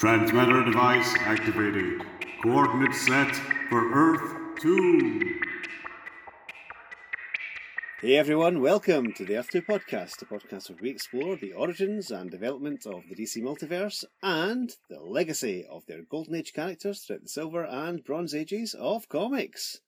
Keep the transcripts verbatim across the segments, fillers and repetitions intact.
Transmitter device activated. Coordinates set for Earth two. Hey everyone, welcome to the Earth two podcast, a podcast where we explore the origins and development of the D C multiverse and the legacy of their Golden Age characters throughout the Silver and Bronze Ages of comics.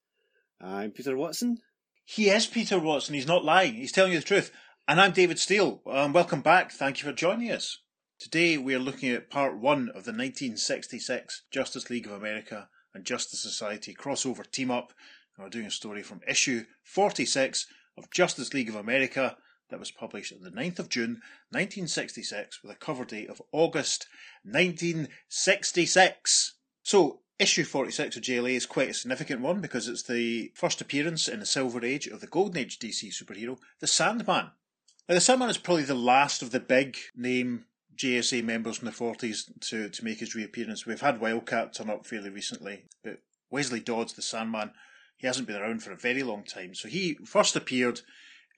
I'm Peter Watson. He is Peter Watson, he's not lying, he's telling you the truth. And I'm David Steele. Um, welcome back, thank you for joining us. Today we are looking at part one of the nineteen sixty-six Justice League of America and Justice Society crossover team-up, and we're doing a story from issue forty-six of Justice League of America that was published on the ninth of June nineteen sixty-six with a cover date of August nineteen sixty-six. So, issue forty-six of J L A is quite a significant one because it's the first appearance in the Silver Age of the Golden Age D C superhero, the Sandman. Now, the Sandman is probably the last of the big name J S A members from the forties to, to make his reappearance. We've had Wildcat turn up fairly recently, but Wesley Dodds, the Sandman, he hasn't been around for a very long time. So he first appeared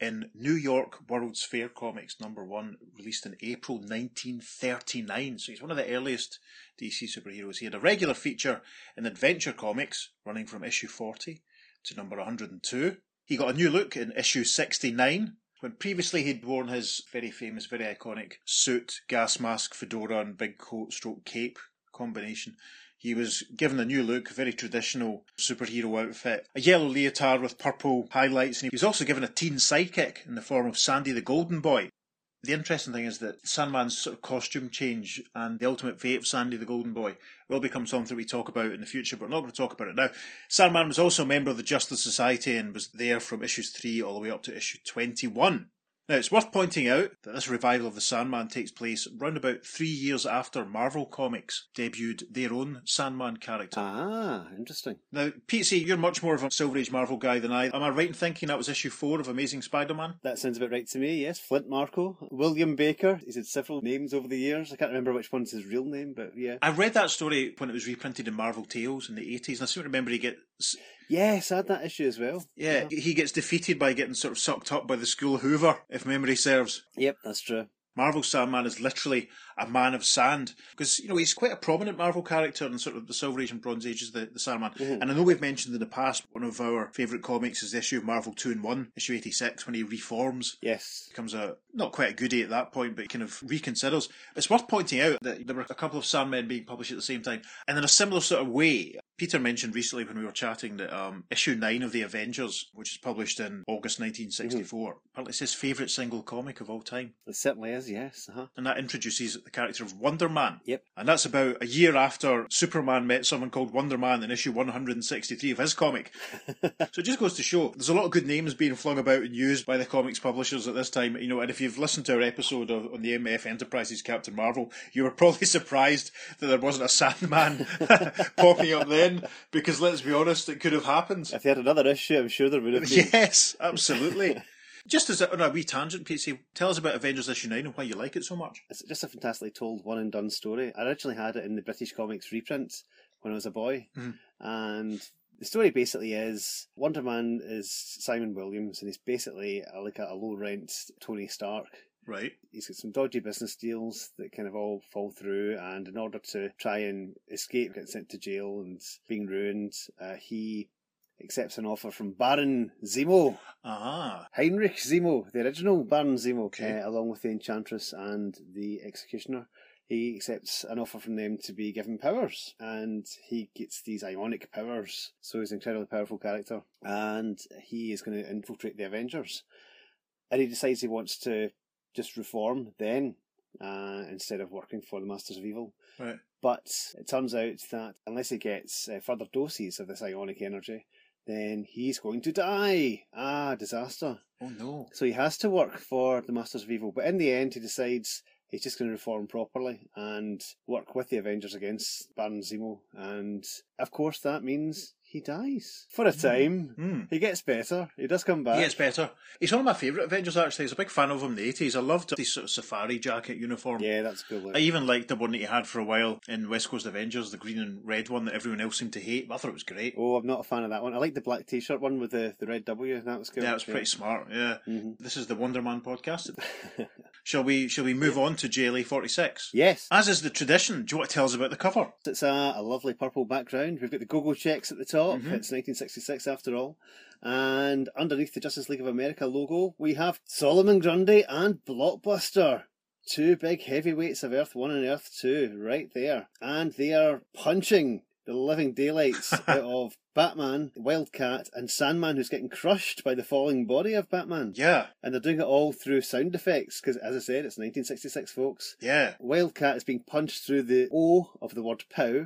in New York World's Fair Comics number one, released in April nineteen thirty-nine. So he's one of the earliest D C superheroes. He had a regular feature in Adventure Comics, running from issue forty to number one hundred two. He got a new look in issue sixty-nine, when previously he'd worn his very famous, very iconic suit, gas mask, fedora and big coat stroke cape combination. He was given a new look, very traditional superhero outfit, a yellow leotard with purple highlights, and he was also given a teen sidekick in the form of Sandy the Golden Boy. The interesting thing is that Sandman's sort of costume change and the ultimate fate of Sandy the Golden Boy will become something we talk about in the future, but we're not going to talk about it now. Sandman was also a member of the Justice Society and was there from issues three all the way up to issue twenty-one. Now, it's worth pointing out that this revival of the Sandman takes place round about three years after Marvel Comics debuted their own Sandman character. Ah, interesting. Now, Pete, see, you're much more of a Silver Age Marvel guy than I. Am I right in thinking that was issue four of Amazing Spider-Man? That sounds about right to me, yes. Flint Marko, William Baker. He's had several names over the years. I can't remember which one's his real name, but yeah. I read that story when it was reprinted in Marvel Tales in the eighties, and I seem to remember he gets... Yes, I had that issue as well. Yeah, yeah, he gets defeated by getting sort of sucked up by the school Hoover, if memory serves. Yep, that's true. Marvel Sandman is literally a man of sand, because, you know, he's quite a prominent Marvel character in sort of the Silver Age and Bronze Ages, the, the Sandman. Mm-hmm. And I know we've mentioned in the past, one of our favourite comics is the issue of Marvel two and one, issue eighty-six, when he reforms. Yes. Becomes a, not quite a goodie at that point, but kind of reconsiders. It's worth pointing out that there were a couple of Sandmen being published at the same time, and in a similar sort of way. Peter mentioned recently when we were chatting that um, issue nine of The Avengers, which is published in August nineteen sixty-four, mm-hmm. apparently it's his favourite single comic of all time. It certainly is, yes. Uh-huh. And that introduces the character of Wonder Man. Yep. And that's about a year after Superman met someone called Wonder Man in issue one hundred sixty-three of his comic. So it just goes to show, there's a lot of good names being flung about and used by the comics publishers at this time. You know, and if you've listened to our episode of, on the M F Enterprises Captain Marvel, you were probably surprised that there wasn't a Sandman popping up there. Because let's be honest, it could have happened. If they had another issue, I'm sure there would have been. Yes, absolutely. Just as a, on a wee tangent, P C, tell us about Avengers issue nine and why you like it so much. It's just a fantastically told one and done story. I originally had it in the British Comics reprints when I was a boy. Mm-hmm. And the story basically is Wonder Man is Simon Williams and he's basically a, like a, a low rent Tony Stark. Right. He's got some dodgy business deals that kind of all fall through, and in order to try and escape getting sent to jail and being ruined, uh, he accepts an offer from Baron Zemo. Ah. Heinrich Zemo, the original Baron Zemo, okay. uh, along with the Enchantress and the Executioner. He accepts an offer from them to be given powers, and he gets these ionic powers. So he's an incredibly powerful character, and he is going to infiltrate the Avengers. And he decides he wants to just reform then, uh, instead of working for the Masters of Evil. Right. But it turns out that unless he gets uh, further doses of this ionic energy, then he's going to die. Ah, disaster. Oh no. So he has to work for the Masters of Evil. But in the end, he decides he's just going to reform properly and work with the Avengers against Baron Zemo. And of course, that means he dies. For a time. Mm. He gets better. He does come back. He gets better. He's one of my favourite Avengers, actually. I was a big fan of him in the eighties. I loved his sort of safari jacket uniform. Yeah, that's a good look. I even liked the one that he had for a while in West Coast Avengers, the green and red one that everyone else seemed to hate. But I thought it was great. Oh, I'm not a fan of that one. I liked the black t-shirt one with the, the red W. That was good. Yeah, it was pretty smart. Yeah. Mm-hmm. This is the Wonder Man podcast. Shall we shall we move yeah. on to J L A forty-six? Yes. As is the tradition, do you want to tell us about the cover? It's a, a lovely purple background. We've got the go-go checks at the top. Mm-hmm. It's nineteen sixty-six after all. And underneath the Justice League of America logo, we have Solomon Grundy and Blockbuster. Two big heavyweights of Earth One and Earth Two right there. And they are punching the living daylights out of Batman, Wildcat, and Sandman, who's getting crushed by the falling body of Batman. Yeah. And they're doing it all through sound effects, because, as I said, it's nineteen sixty-six, folks. Yeah. Wildcat is being punched through the O of the word POW.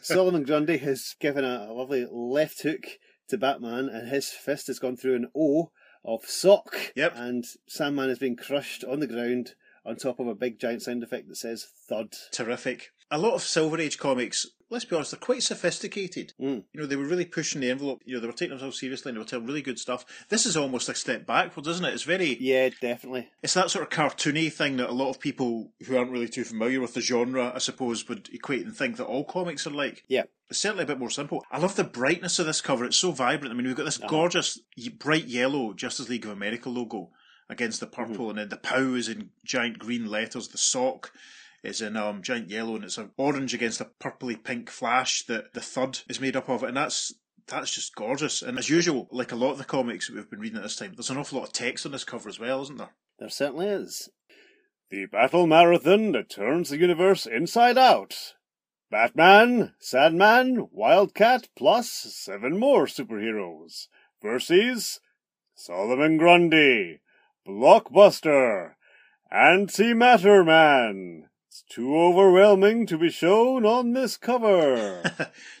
Solomon Grundy has given a, a lovely left hook to Batman, and his fist has gone through an O of sock. Yep. And Sandman is being crushed on the ground on top of a big giant sound effect that says thud. Terrific. A lot of Silver Age comics, let's be honest, they're quite sophisticated. Mm. You know, they were really pushing the envelope. You know, they were taking themselves seriously and they were telling really good stuff. This is almost a step backwards, isn't it? It's very... Yeah, definitely. It's that sort of cartoony thing that a lot of people who aren't really too familiar with the genre, I suppose, would equate and think that all comics are like. Yeah. It's certainly a bit more simple. I love the brightness of this cover. It's so vibrant. I mean, we've got this uh-huh. gorgeous bright yellow Justice League of America logo against the purple, mm-hmm. and then the POW is in giant green letters, the sock... It's in um, giant yellow, and it's an orange against a purpley pink flash that the thud is made up of, and that's that's just gorgeous. And as usual, like a lot of the comics that we've been reading at this time, there's an awful lot of text on this cover as well, isn't there? There certainly is. The battle marathon that turns the universe inside out. Batman, Sandman, Wildcat, plus seven more superheroes. Versus Solomon Grundy, Blockbuster, Antimatter Man. Too overwhelming to be shown on this cover.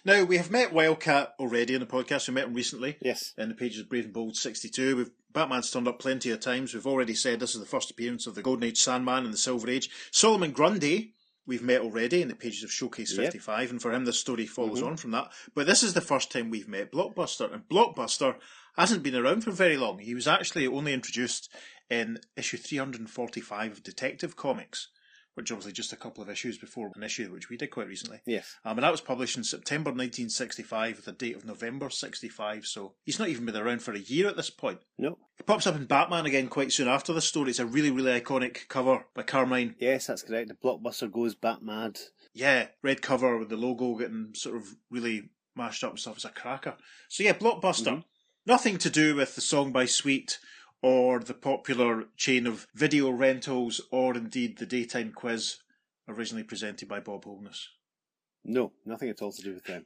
Now, we have met Wildcat already in the podcast. We met him recently. Yes. In the pages of Brave and Bold sixty-two. We've Batman's turned up plenty of times. We've already said this is the first appearance of the Golden Age Sandman and the Silver Age. Solomon Grundy, we've met already in the pages of Showcase fifty-five. Yep. And for him, this story follows mm-hmm. on from that. But this is the first time we've met Blockbuster. And Blockbuster hasn't been around for very long. He was actually only introduced in issue three hundred forty-five of Detective Comics, which obviously just a couple of issues before an issue which we did quite recently. Yes. Um, and that was published in September nineteen sixty-five with a date of November sixty-five, so he's not even been around for a year at this point. No. He pops up in Batman again quite soon after this story. It's a really, really iconic cover by Carmine. Yes, that's correct. The Blockbuster goes bat mad. Yeah, red cover with the logo getting sort of really mashed up and stuff. It's a cracker. So yeah, Blockbuster. Mm-hmm. Nothing to do with the song by Sweet, or the popular chain of video rentals, or indeed the daytime quiz originally presented by Bob Holness. No, nothing at all to do with them.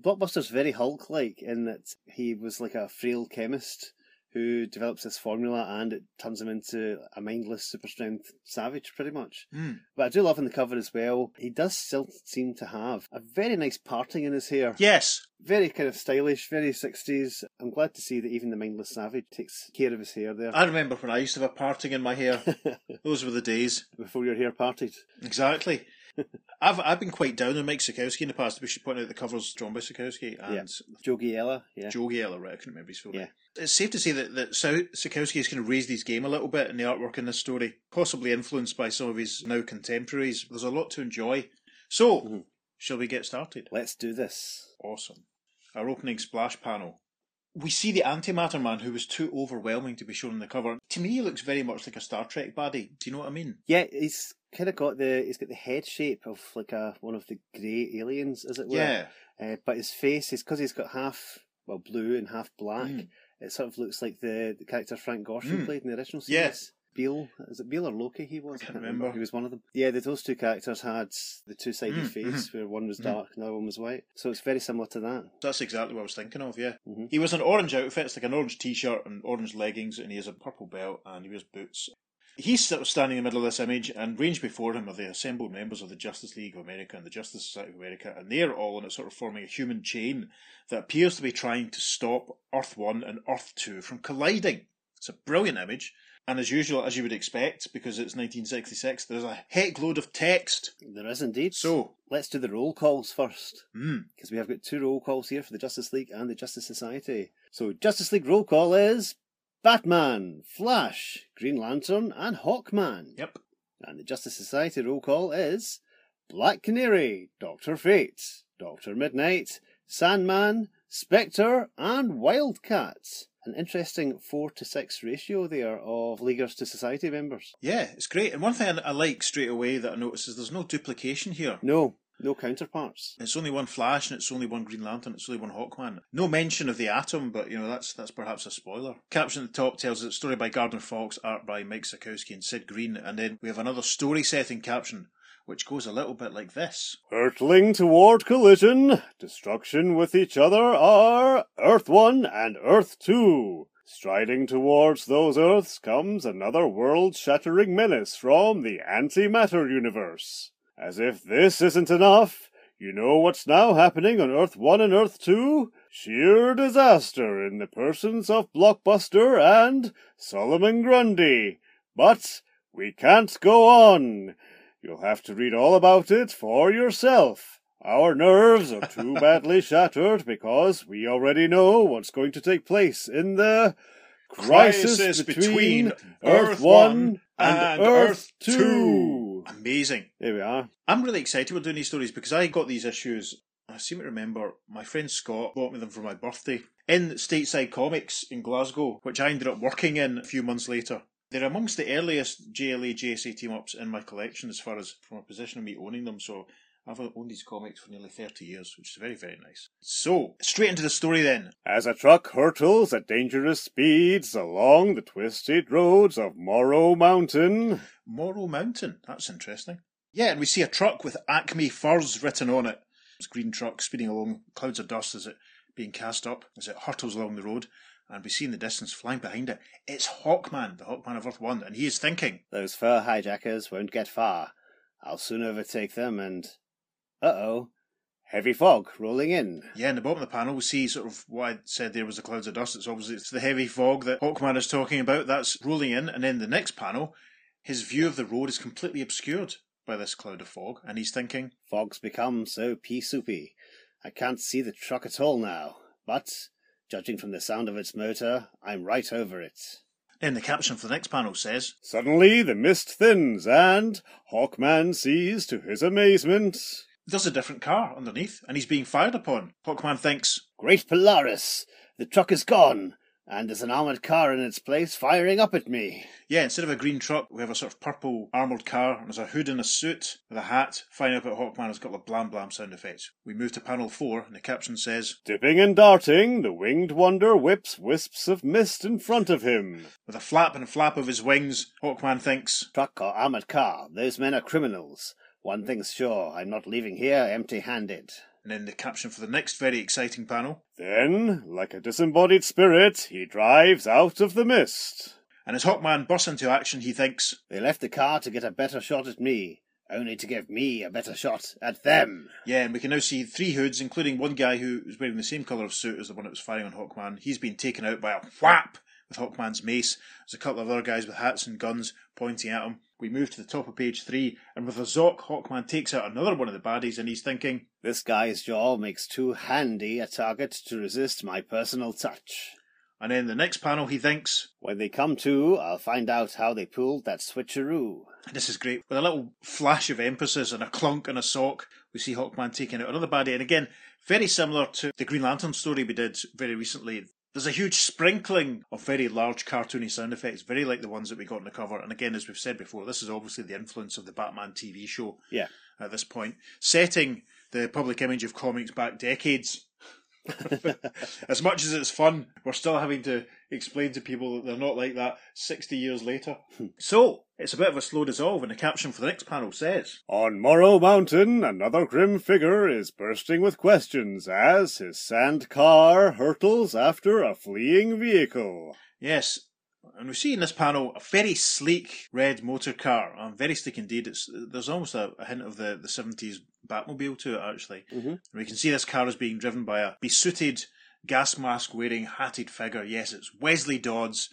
Blockbuster's very Hulk-like in that he was like a frail chemist who develops this formula and it turns him into a mindless super-strength savage, pretty much. Mm. But I do love in the cover as well, he does still seem to have a very nice parting in his hair. Yes. Very kind of stylish, very sixties. I'm glad to see that even the mindless savage takes care of his hair there. I remember when I used to have a parting in my hair. Those were the days. Before your hair parted. Exactly. I've I've been quite down on Mike Sekowsky in the past. We should point out the cover's drawn by Sekowsky and yeah. Joe Giella. Yeah. Joe Giella, right? I couldn't remember his full name. Yeah. It's safe to say that, that Sekowsky has kind of raised his game a little bit in the artwork in this story, possibly influenced by some of his now contemporaries. There's a lot to enjoy. So, mm-hmm. shall we get started? Let's do this. Awesome. Our opening splash panel. We see the Antimatter Man, who was too overwhelming to be shown on the cover. To me, he looks very much like a Star Trek baddie. Do you know what I mean? Yeah, he's kind of got the he's got the head shape of like a one of the grey aliens, as it were. Yeah. Uh, but his face is because he's got half well blue and half black. Mm. It sort of looks like the, the character Frank Gorshin mm. played in the original series. Yes. Beale, is it Beale or Loki he was? I can't, I can't remember. remember. He was one of them. Yeah, those two characters had the two-sided mm, face mm, where one was dark mm. and the other one was white. So it's very similar to that. That's exactly what I was thinking of, yeah. Mm-hmm. He was an orange outfit, it's like an orange t-shirt and orange leggings, and he has a purple belt and he wears boots. He's sort of standing in the middle of this image, and ranged before him are the assembled members of the Justice League of America and the Justice Society of America, and they're all in it sort of forming a human chain that appears to be trying to stop Earth One and Earth Two from colliding. It's a brilliant image. And as usual, as you would expect, because it's nineteen sixty-six, there's a heckload of text. There is indeed. So, let's do the roll calls first. Because mm. we have got two roll calls here for the Justice League and the Justice Society. So, Justice League roll call is Batman, Flash, Green Lantern, and Hawkman. Yep. And the Justice Society roll call is Black Canary, Doctor Fate, Doctor Midnight, Sandman, Spectre, and Wildcat. an interesting four to six ratio there of Leaguers to Society members. Yeah, it's great. And one thing I like straight away that I notice is there's no duplication here. No. No counterparts. It's only one Flash and it's only one Green Lantern, it's only one Hawkman. No mention of the Atom, but you know, that's that's perhaps a spoiler. Caption at the top tells us story by Gardner Fox, art by Mike Sekowsky and Sid Green, and then we have another story setting caption, which goes a little bit like this. Hurtling toward collision, destruction with each other are Earth One and Earth Two. Striding towards those Earths comes another world-shattering menace from the Antimatter Universe. As if this isn't enough, you know what's now happening on Earth One and Earth Two? Sheer disaster in the persons of Blockbuster and Solomon Grundy. But we can't go on. You'll have to read all about it for yourself. Our nerves are too badly shattered because we already know what's going to take place in the crisis, crisis between, between Earth One and Earth Two. Amazing. There we are. I'm really excited we're doing these stories because I got these issues, I seem to remember, my friend Scott bought me them for my birthday in Stateside Comics in Glasgow, which I ended up working in a few months later. They're amongst the earliest J L A J S A team-ups in my collection as far as from a position of me owning them, so I've owned these comics for nearly thirty years, which is very, very nice. So, straight into the story then. As a truck hurtles at dangerous speeds along the twisted roads of Morrow Mountain. Morrow Mountain? That's interesting. Yeah, and we see a truck with Acme Furs written on it. It's a green truck speeding along, clouds of dust as it being cast up, as it hurtles along the road. And we see in the distance, flying behind it, it's Hawkman, the Hawkman of Earth One, and he is thinking, those fur hijackers won't get far. I'll soon overtake them and... Uh-oh, heavy fog rolling in. Yeah, in the bottom of the panel we see sort of what I said there was the clouds of dust. It's obviously it's the heavy fog that Hawkman is talking about. That's rolling in. And then the next panel, his view of the road is completely obscured by this cloud of fog. And he's thinking, fog's become so pea-soupy. I can't see the truck at all now. But, judging from the sound of its motor, I'm right over it. Then the caption for the next panel says, suddenly the mist thins and Hawkman sees to his amazement... there's a different car underneath, and he's being fired upon. Hawkman thinks, Great Polaris! The truck is gone, and there's an armoured car in its place firing up at me. Yeah, instead of a green truck, we have a sort of purple armoured car, and there's a hood and a suit with a hat firing up at Hawkman. It's got the blam-blam sound effects. We move to panel four, and the caption says, dipping and darting, the winged wonder whips wisps of mist in front of him. With a flap and a flap of his wings, Hawkman thinks, truck or armoured car, those men are criminals. One thing's sure, I'm not leaving here empty-handed. And then the caption for the next very exciting panel. Then, like a disembodied spirit, he drives out of the mist. And as Hawkman bursts into action, he thinks, they left the car to get a better shot at me, only to give me a better shot at them. Yeah, and we can now see three hoods, including one guy who was wearing the same colour of suit as the one that was firing on Hawkman. He's been taken out by a whap with Hawkman's mace. There's a couple of other guys with hats and guns pointing at him. We move to the top of page three, and with a zock, Hawkman takes out another one of the baddies, and he's thinking, this guy's jaw makes too handy a target to resist my personal touch. And then the next panel, he thinks, when they come to, I'll find out how they pulled that switcheroo. And this is great. With a little flash of emphasis and a clunk and a sock, we see Hawkman taking out another baddie. And again, very similar to the Green Lantern story we did very recently. There's a huge sprinkling of very large cartoony sound effects, very like the ones that we got on the cover. And again, as we've said before, this is obviously the influence of the Batman T V show yeah. at this point, setting the public image of comics back decades. As much as it's fun, we're still having to explain to people that they're not like that sixty years later. So, it's a bit of a slow dissolve, and the caption for the next panel says, on Morrow Mountain, another grim figure is bursting with questions as his sand car hurtles after a fleeing vehicle. Yes, and we see in this panel a very sleek red motor car. Um, very sleek indeed. It's, there's almost a, a hint of the, the seventies Batmobile to it, actually. Mm-hmm. And we can see this car is being driven by a besuited, gas mask-wearing, hatted figure. Yes, it's Wesley Dodds,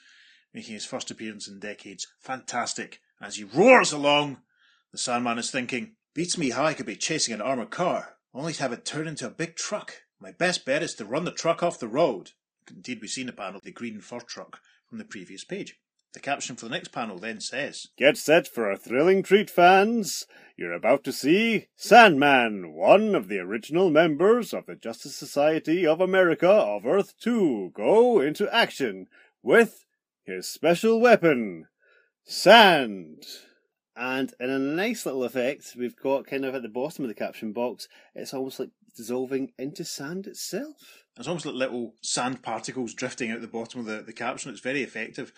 making his first appearance in decades. Fantastic. As he roars along, the Sandman is thinking, beats me how I could be chasing an armoured car, only to have it turn into a big truck. My best bet is to run the truck off the road. Indeed, we see in the panel the green fur truck from the previous page. The caption for the next panel then says, "Get set for a thrilling treat, fans. You're about to see Sandman, one of the original members of the Justice Society of America of Earth Two, go into action with his special weapon, sand." And in a nice little effect, we've got kind of at the bottom of the caption box, it's almost like dissolving into sand itself. It's almost like little sand particles drifting out the bottom of the, the caption. It's very effective.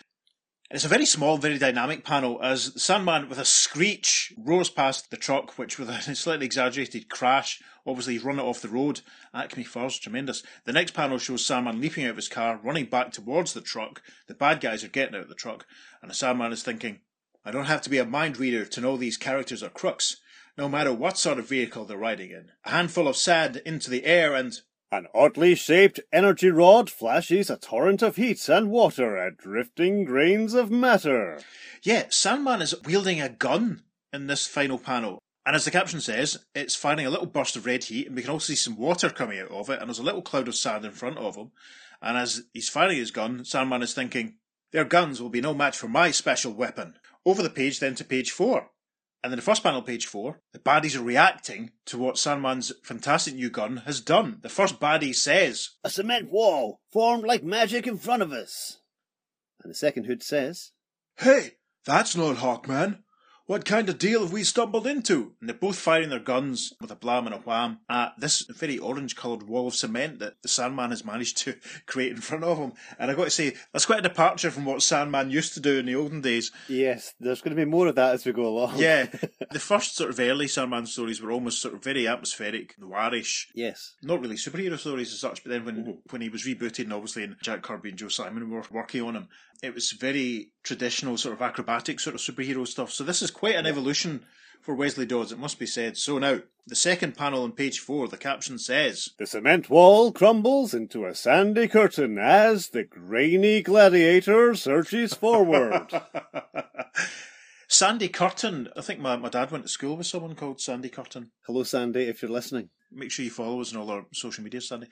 It's a very small, very dynamic panel as the Sandman, with a screech, roars past the truck, which with a slightly exaggerated crash, obviously he's run it off the road. Acme first, tremendous. The next panel shows Sandman leaping out of his car, running back towards the truck. The bad guys are getting out of the truck, and the Sandman is thinking, I don't have to be a mind reader to know these characters are crooks, no matter what sort of vehicle they're riding in. A handful of sand into the air and... an oddly shaped energy rod flashes a torrent of heat and water at drifting grains of matter. Yeah, Sandman is wielding a gun in this final panel. And as the caption says, it's firing a little burst of red heat, and we can also see some water coming out of it, and there's a little cloud of sand in front of him. And as he's firing his gun, Sandman is thinking, their guns will be no match for my special weapon. Over the page then to page four. And in the first panel, page four, the baddies are reacting to what Sandman's fantastic new gun has done. The first baddie says, "A cement wall formed like magic in front of us." And the second hood says, "Hey, that's not Hawkman. What kind of deal have we stumbled into?" And they're both firing their guns with a blam and a wham at this very orange-coloured wall of cement that the Sandman has managed to create in front of him. And I've got to say, that's quite a departure from what Sandman used to do in the olden days. Yes, there's going to be more of that as we go along. Yeah. The first sort of early Sandman stories were almost sort of very atmospheric, noirish. Yes. Not really superhero stories as such, but then when, mm-hmm. when he was rebooted, and obviously and Jack Kirby and Joe Simon were working on him, it was very traditional sort of acrobatic sort of superhero stuff. So this is quite an evolution for Wesley Dodds, it must be said. So now, the second panel on page four, the caption says, "The cement wall crumbles into a sandy curtain as the grainy gladiator surges forward." Sandy Curtin. I think my, my dad went to school with someone called Sandy Curtin. Hello, Sandy, if you're listening. Make sure you follow us on all our social media, Sandy.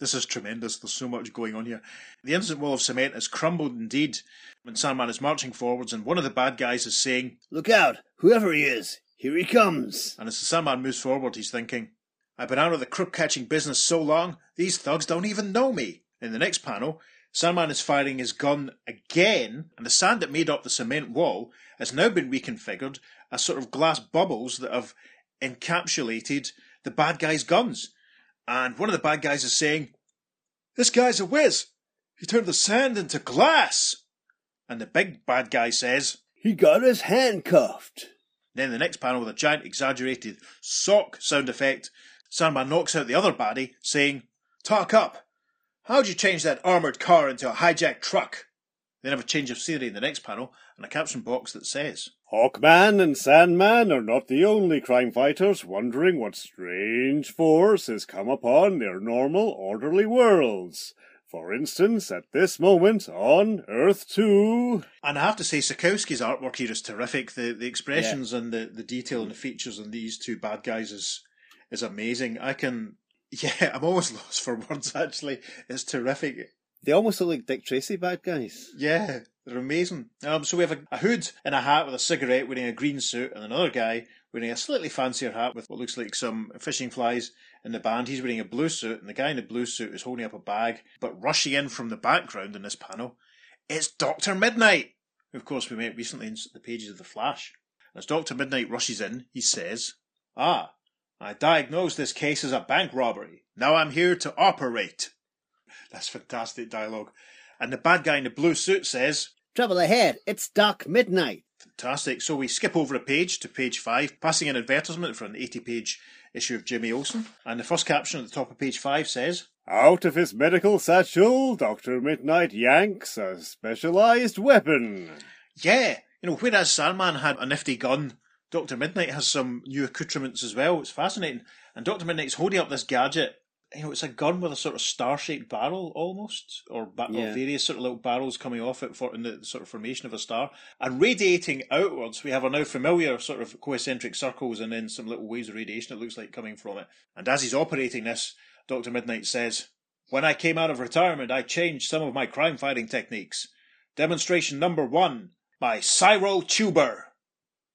This is tremendous. There's so much going on here. The instant wall of cement has crumbled indeed when Sandman is marching forwards, and one of the bad guys is saying, "Look out, whoever he is, here he comes." And as the Sandman moves forward, he's thinking, "I've been out of the crook-catching business so long, these thugs don't even know me." In the next panel, Sandman is firing his gun again, and the sand that made up the cement wall has now been reconfigured as sort of glass bubbles that have encapsulated the bad guy's guns. And one of the bad guys is saying, "This guy's a whiz. He turned the sand into glass." And the big bad guy says, "He got us handcuffed." Then the next panel with a giant exaggerated sock sound effect, Sandman knocks out the other baddie, saying, "Talk up. How'd you change that armoured car into a hijacked truck?" Then have a change of scenery in the next panel and a caption box that says, "Hawkman and Sandman are not the only crime fighters wondering what strange force has come upon their normal, orderly worlds. For instance, at this moment on Earth Two... And I have to say, Sekowsky's artwork here is terrific. The the expressions yeah. and the, the detail and the features on these two bad guys is is amazing. I can... Yeah, I'm almost lost for words, actually. It's terrific. They almost look like Dick Tracy bad guys. Yeah, they're amazing. Um, so we have a, a hood and a hat with a cigarette wearing a green suit, and another guy wearing a slightly fancier hat with what looks like some fishing flies in the band. He's wearing a blue suit, and the guy in the blue suit is holding up a bag. But rushing in from the background in this panel, it's Doctor Midnight, who, of course, we met recently in the pages of The Flash. And as Doctor Midnight rushes in, he says, "Ah, I diagnosed this case as a bank robbery. Now I'm here to operate." That's fantastic dialogue. And the bad guy in the blue suit says, "Trouble ahead, it's Doc Midnight." Fantastic. So we skip over a page to page five, passing an advertisement for an eighty-page issue of Jimmy Olsen. And the first caption at the top of page five says, "Out of his medical satchel, Doctor Midnight yanks a specialised weapon." Yeah. You know, whereas Sandman had a nifty gun, Doctor Midnight has some new accoutrements as well. It's fascinating. And Doctor Midnight's holding up this gadget. You know, it's a gun with a sort of star-shaped barrel, almost, or, ba- yeah. or various sort of little barrels coming off it for, in the sort of formation of a star. And radiating outwards, we have our now familiar sort of concentric circles and then some little waves of radiation, it looks like, coming from it. And as he's operating this, Doctor Midnight says, "When I came out of retirement, I changed some of my crime-fighting techniques. Demonstration number one by Cyril Tuber.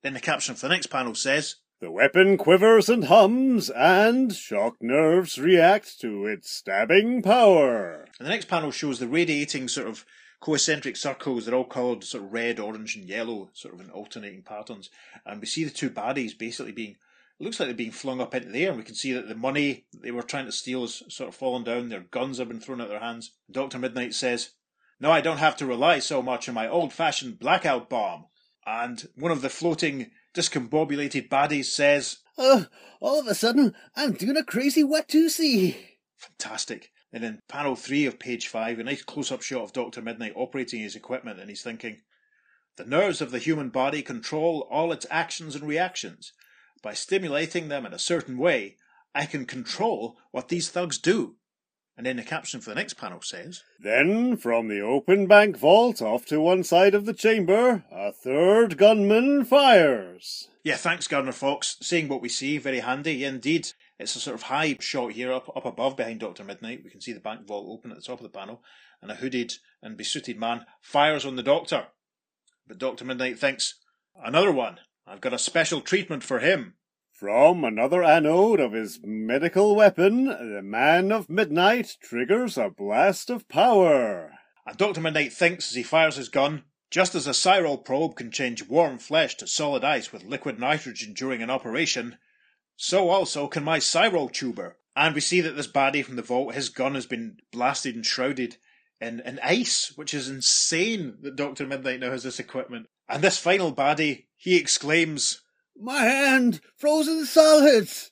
Then the caption for the next panel says, "The weapon quivers and hums, and shock nerves react to its stabbing power." And the next panel shows the radiating sort of concentric circles. They're all coloured sort of red, orange and yellow, sort of in alternating patterns. And we see the two baddies basically being, it looks like they're being flung up into the air. And we can see that the money that they were trying to steal is sort of fallen down. Their guns have been thrown out their hands. Doctor Midnight says, "Now I don't have to rely so much on my old-fashioned blackout bomb." And one of the floating, discombobulated baddies says, "Oh, all of a sudden, I'm doing a crazy watusi." Fantastic. And in panel three of page five, a nice close-up shot of Doctor Midnight operating his equipment, and he's thinking, "The nerves of the human body control all its actions and reactions. By stimulating them in a certain way, I can control what these thugs do." And then the caption for the next panel says, "Then, from the open bank vault off to one side of the chamber, a third gunman fires." Yeah, thanks, Gardner Fox. Seeing what we see, very handy. Yeah, indeed, it's a sort of high shot here up, up above behind Doctor Midnight. We can see the bank vault open at the top of the panel, and a hooded and besuited man fires on the Doctor. But Doctor Midnight thinks, "Another one. I've got a special treatment for him." From another anode of his medical weapon, the Man of Midnight triggers a blast of power. And Doctor Midnight thinks as he fires his gun, "Just as a chiral probe can change warm flesh to solid ice with liquid nitrogen during an operation, so also can my chiral tuber." And we see that this baddie from the vault, his gun has been blasted and shrouded in, in ice, which is insane that Doctor Midnight now has this equipment. And this final baddie, he exclaims, "My hand! Frozen solids!"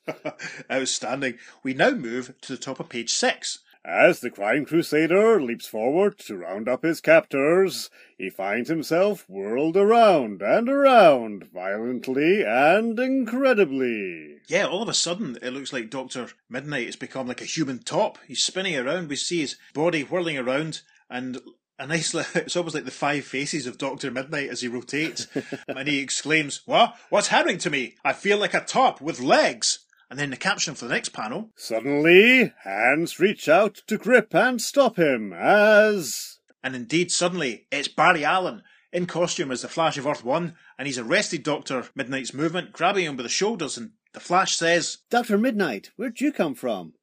Outstanding. We now move to the top of page six. As the crime crusader leaps forward to round up his captors, he finds himself whirled around and around, violently and incredibly. Yeah, all of a sudden, it looks like Doctor Midnight has become like a human top. He's spinning around. We see his body whirling around, and a nice, it's almost like the five faces of Doctor Midnight as he rotates. And he exclaims, "What? What's happening to me? I feel like a top with legs." And then the caption for the next panel. "Suddenly, hands reach out to grip and stop him as..." And indeed, suddenly, it's Barry Allen in costume as the Flash of Earth One. And he's arrested Doctor Midnight's movement, grabbing him by the shoulders. And the Flash says, "Doctor Midnight, where'd you come from?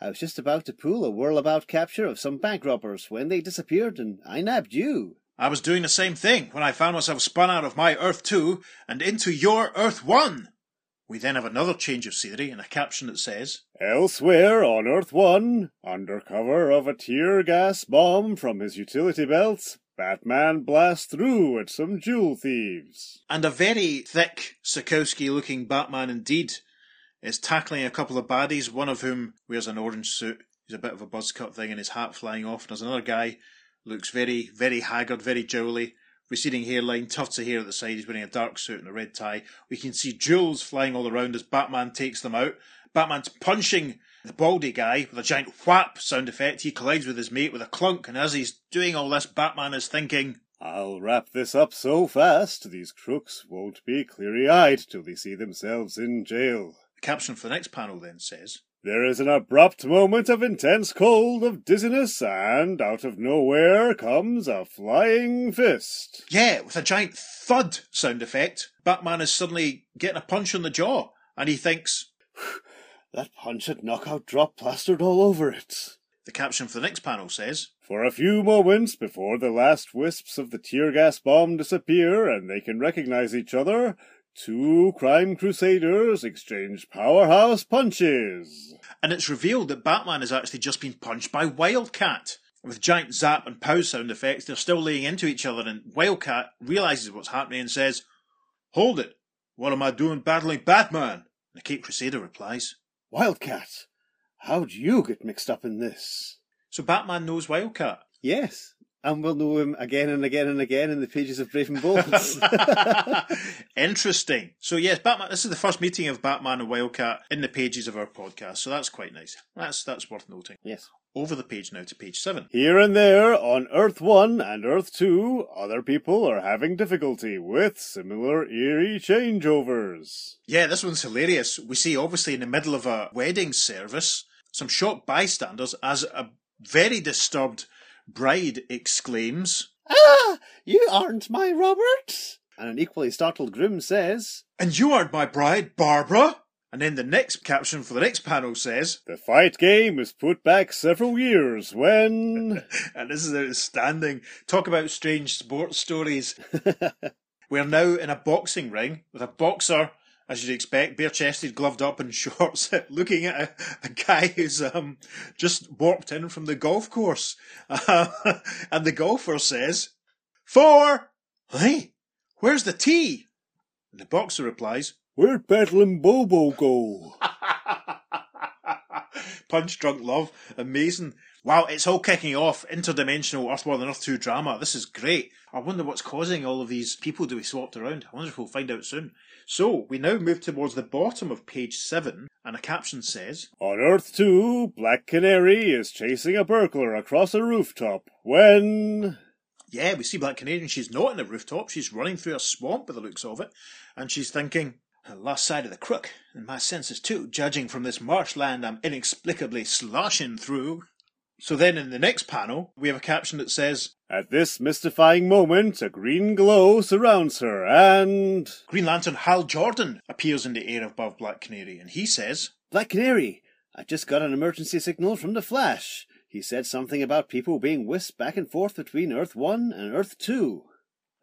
I was just about to pull a whirlabout capture of some bank robbers when they disappeared and I nabbed you." "I was doing the same thing when I found myself spun out of my Earth Two and into your Earth One. We then have another change of scenery and a caption that says, "Elsewhere on Earth One, under cover of a tear gas bomb from his utility belt, Batman blasts through at some jewel thieves." And a very thick, Sekowsky-looking Batman indeed is tackling a couple of baddies, one of whom wears an orange suit. He's a bit of a buzz cut thing and his hat flying off. And there's another guy, looks very, very haggard, very jowly, receding hairline, tufts of hair at the side. He's wearing a dark suit and a red tie. We can see jewels flying all around as Batman takes them out. Batman's punching the baldy guy with a giant whap sound effect. He collides with his mate with a clunk, and as he's doing all this, Batman is thinking, "I'll wrap this up so fast, these crooks won't be cleary-eyed till they see themselves in jail." Caption for the next panel then says, "There is an abrupt moment of intense cold, of dizziness, and out of nowhere comes a flying fist." Yeah, with a giant thud sound effect, Batman is suddenly getting a punch on the jaw, and he thinks, "That punch had knockout drop plastered all over it." The caption for the next panel says, "For a few moments before the last wisps of the tear gas bomb disappear and they can recognize each other, two crime crusaders exchange powerhouse punches." And it's revealed that Batman has actually just been punched by Wildcat. With giant zap and pow sound effects, they're still laying into each other, and Wildcat realises what's happening and says, "Hold it! What am I doing battling Batman?" And the Cape Crusader replies, "Wildcat, how'd you get mixed up in this?" So Batman knows Wildcat. Yes. And we'll know him again and again and again in the pages of Brave and Bold. Interesting. So yes, Batman. This is the first meeting of Batman and Wildcat in the pages of our podcast, so that's quite nice. That's that's worth noting. Yes. Over the page now to page seven. Here and there on Earth One and Earth Two, other people are having difficulty with similar eerie changeovers. Yeah, this one's hilarious. We see, obviously, in the middle of a wedding service, some shocked bystanders as a very disturbed bride exclaims, Ah, you aren't my Robert. And an equally startled groom says, and you aren't my bride, Barbara. And then the next caption for the next panel says, the fight game was put back several years when... And this is outstanding. Talk about strange sports stories. We're now in a boxing ring with a boxer, as you'd expect, bare-chested, gloved up in shorts, looking at a, a guy who's um, just warped in from the golf course. Uh, and the golfer says, four! Hey, where's the tee? And the boxer replies, where'd Bedlam Bobo go? Punch Drunk Love. Amazing. Wow, it's all kicking off. Interdimensional Earth-One and Earth-Two drama. This is great. I wonder what's causing all of these people to be swapped around. I wonder if we'll find out soon. So, we now move towards the bottom of page seven, and a caption says, on Earth-Two, Black Canary is chasing a burglar across a rooftop when... Yeah, we see Black Canary, and she's not in a rooftop. She's running through a swamp by the looks of it, and she's thinking, I lost sight of the crook, and my senses too, judging from this marshland I'm inexplicably sloshing through. So then in the next panel, we have a caption that says, at this mystifying moment, a green glow surrounds her, and... Green Lantern Hal Jordan appears in the air above Black Canary, and he says, Black Canary, I've just got an emergency signal from the Flash. He said something about people being whisked back and forth between Earth-One and Earth-Two.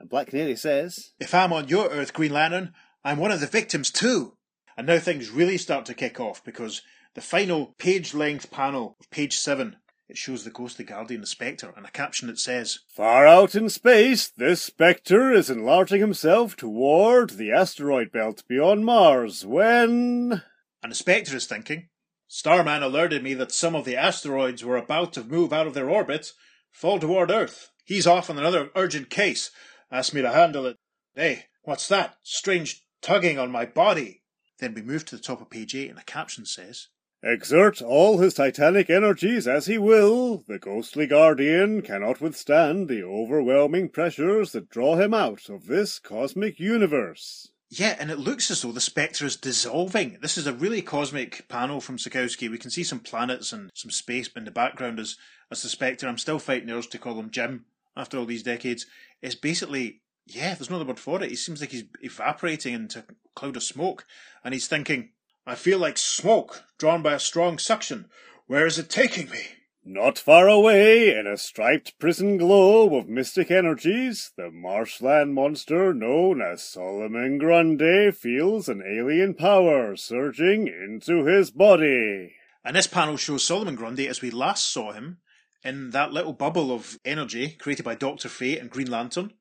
And Black Canary says, if I'm on your Earth, Green Lantern, I'm one of the victims too. And now things really start to kick off, because the final page-length panel of page seven, it shows the ghostly guardian, the Spectre, and a caption that says, far out in space, this Spectre is enlarging himself toward the asteroid belt beyond Mars when... And the Spectre is thinking, Starman alerted me that some of the asteroids were about to move out of their orbit, fall toward Earth. He's off on another urgent case. Asked me to handle it. Hey, what's that? Strange... tugging on my body. Then we move to the top of page eight, and the caption says, exert all his titanic energies as he will, the ghostly guardian cannot withstand the overwhelming pressures that draw him out of this cosmic universe. Yeah, and it looks as though the Spectre is dissolving. This is a really cosmic panel from Sekowsky. We can see some planets and some space in the background as, as the Spectre. I'm still fighting the urge to call him Jim after all these decades. It's basically... yeah, there's no other word for it. He seems like he's evaporating into a cloud of smoke. And he's thinking, I feel like smoke, drawn by a strong suction. Where is it taking me? Not far away, in a striped prison globe of mystic energies, the marshland monster known as Solomon Grundy feels an alien power surging into his body. And this panel shows Solomon Grundy as we last saw him, in that little bubble of energy created by Doctor Fate and Green Lantern,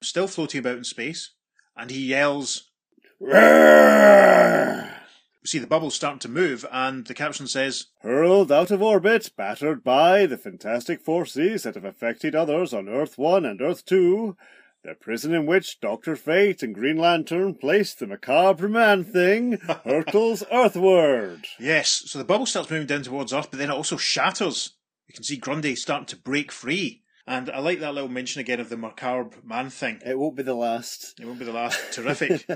still floating about in space, and he yells, roar! We see the bubble starting to move, and the caption says, hurled out of orbit, battered by the fantastic forces that have affected others on Earth-One and Earth-Two, the prison in which Doctor Fate and Green Lantern placed the macabre man-thing hurtles earthward. Yes, so the bubble starts moving down towards Earth, but then it also shatters. You can see Grundy starting to break free. And I like that little mention again of the macabre man thing. It won't be the last. It won't be the last. Terrific.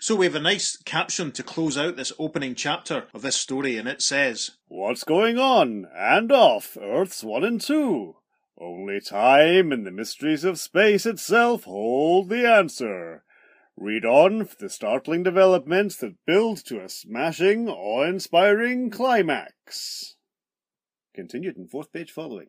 So we have a nice caption to close out this opening chapter of this story, and it says, what's going on? And off, Earths one and two. Only time and the mysteries of space itself hold the answer. Read on for the startling developments that build to a smashing, awe-inspiring climax. Continued in fourth page following.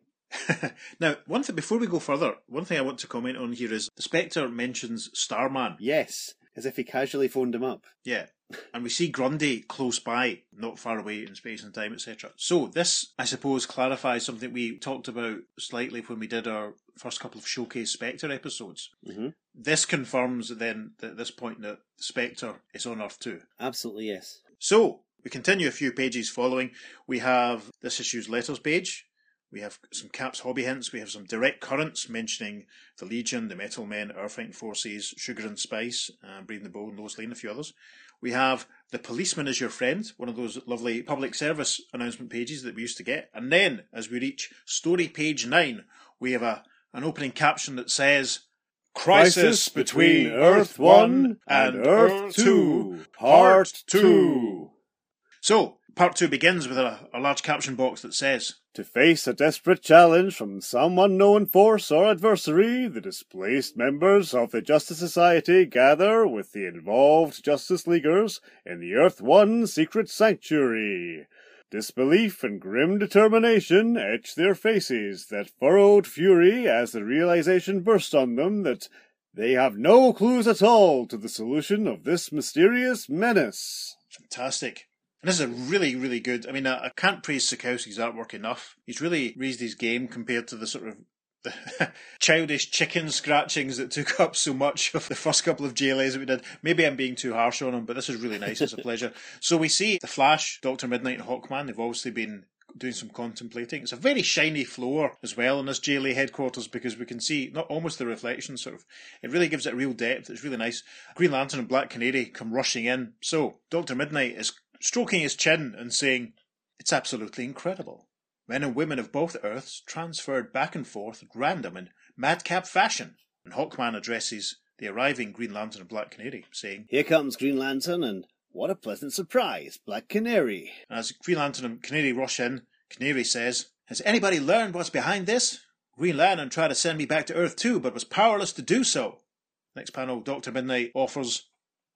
Now, one thing before we go further, one thing I want to comment on here is the Spectre mentions Starman. Yes, as if he casually phoned him up. Yeah, and we see Grundy close by, not far away in space and time, et cetera. So this, I suppose, clarifies something we talked about slightly when we did our first couple of Showcase Spectre episodes. Mm-hmm. This confirms then at this point that Spectre is on Earth too. Absolutely, yes. So we continue a few pages following. We have this issue's letters page. We have some Cap's hobby hints, we have some direct currents mentioning the Legion, the Metal Men, Earth Fighting Forces, Sugar and Spice, uh, Breathing the Bowl, and Lois Lane, a few others. We have The Policeman is Your Friend, one of those lovely public service announcement pages that we used to get. And then, as we reach story page nine, we have a an opening caption that says, Crisis between Earth-One and Earth-Two, Part two. So, Part two begins with a, a large caption box that says, To face a desperate challenge from some unknown force or adversary, the displaced members of the Justice Society gather with the involved Justice Leaguers in the Earth One secret sanctuary. Disbelief and grim determination etched their faces that furrowed fury as the realization burst on them that they have no clues at all to the solution of this mysterious menace. Fantastic. And this is a really, really good... I mean, I, I can't praise Sekowsky's artwork enough. He's really raised his game compared to the sort of the childish chicken scratchings that took up so much of the first couple of J L As that we did. Maybe I'm being too harsh on him, but this is really nice. It's a pleasure. So we see The Flash, Doctor Midnight and Hawkman. They've obviously been doing some contemplating. It's a very shiny floor as well in this J L A headquarters because we can see not almost the reflection, sort of. It really gives it real depth. It's really nice. Green Lantern and Black Canary come rushing in. So Doctor Midnight is stroking his chin and saying, "It's absolutely incredible. Men and women of both Earths transferred back and forth at random in madcap fashion." And Hawkman addresses the arriving Green Lantern and Black Canary, saying, "Here comes Green Lantern, and what a pleasant surprise, Black Canary." As Green Lantern and Canary rush in, Canary says, "Has anybody learned what's behind this? Green Lantern tried to send me back to Earth Two, but was powerless to do so." Next panel, Doctor Midnight offers,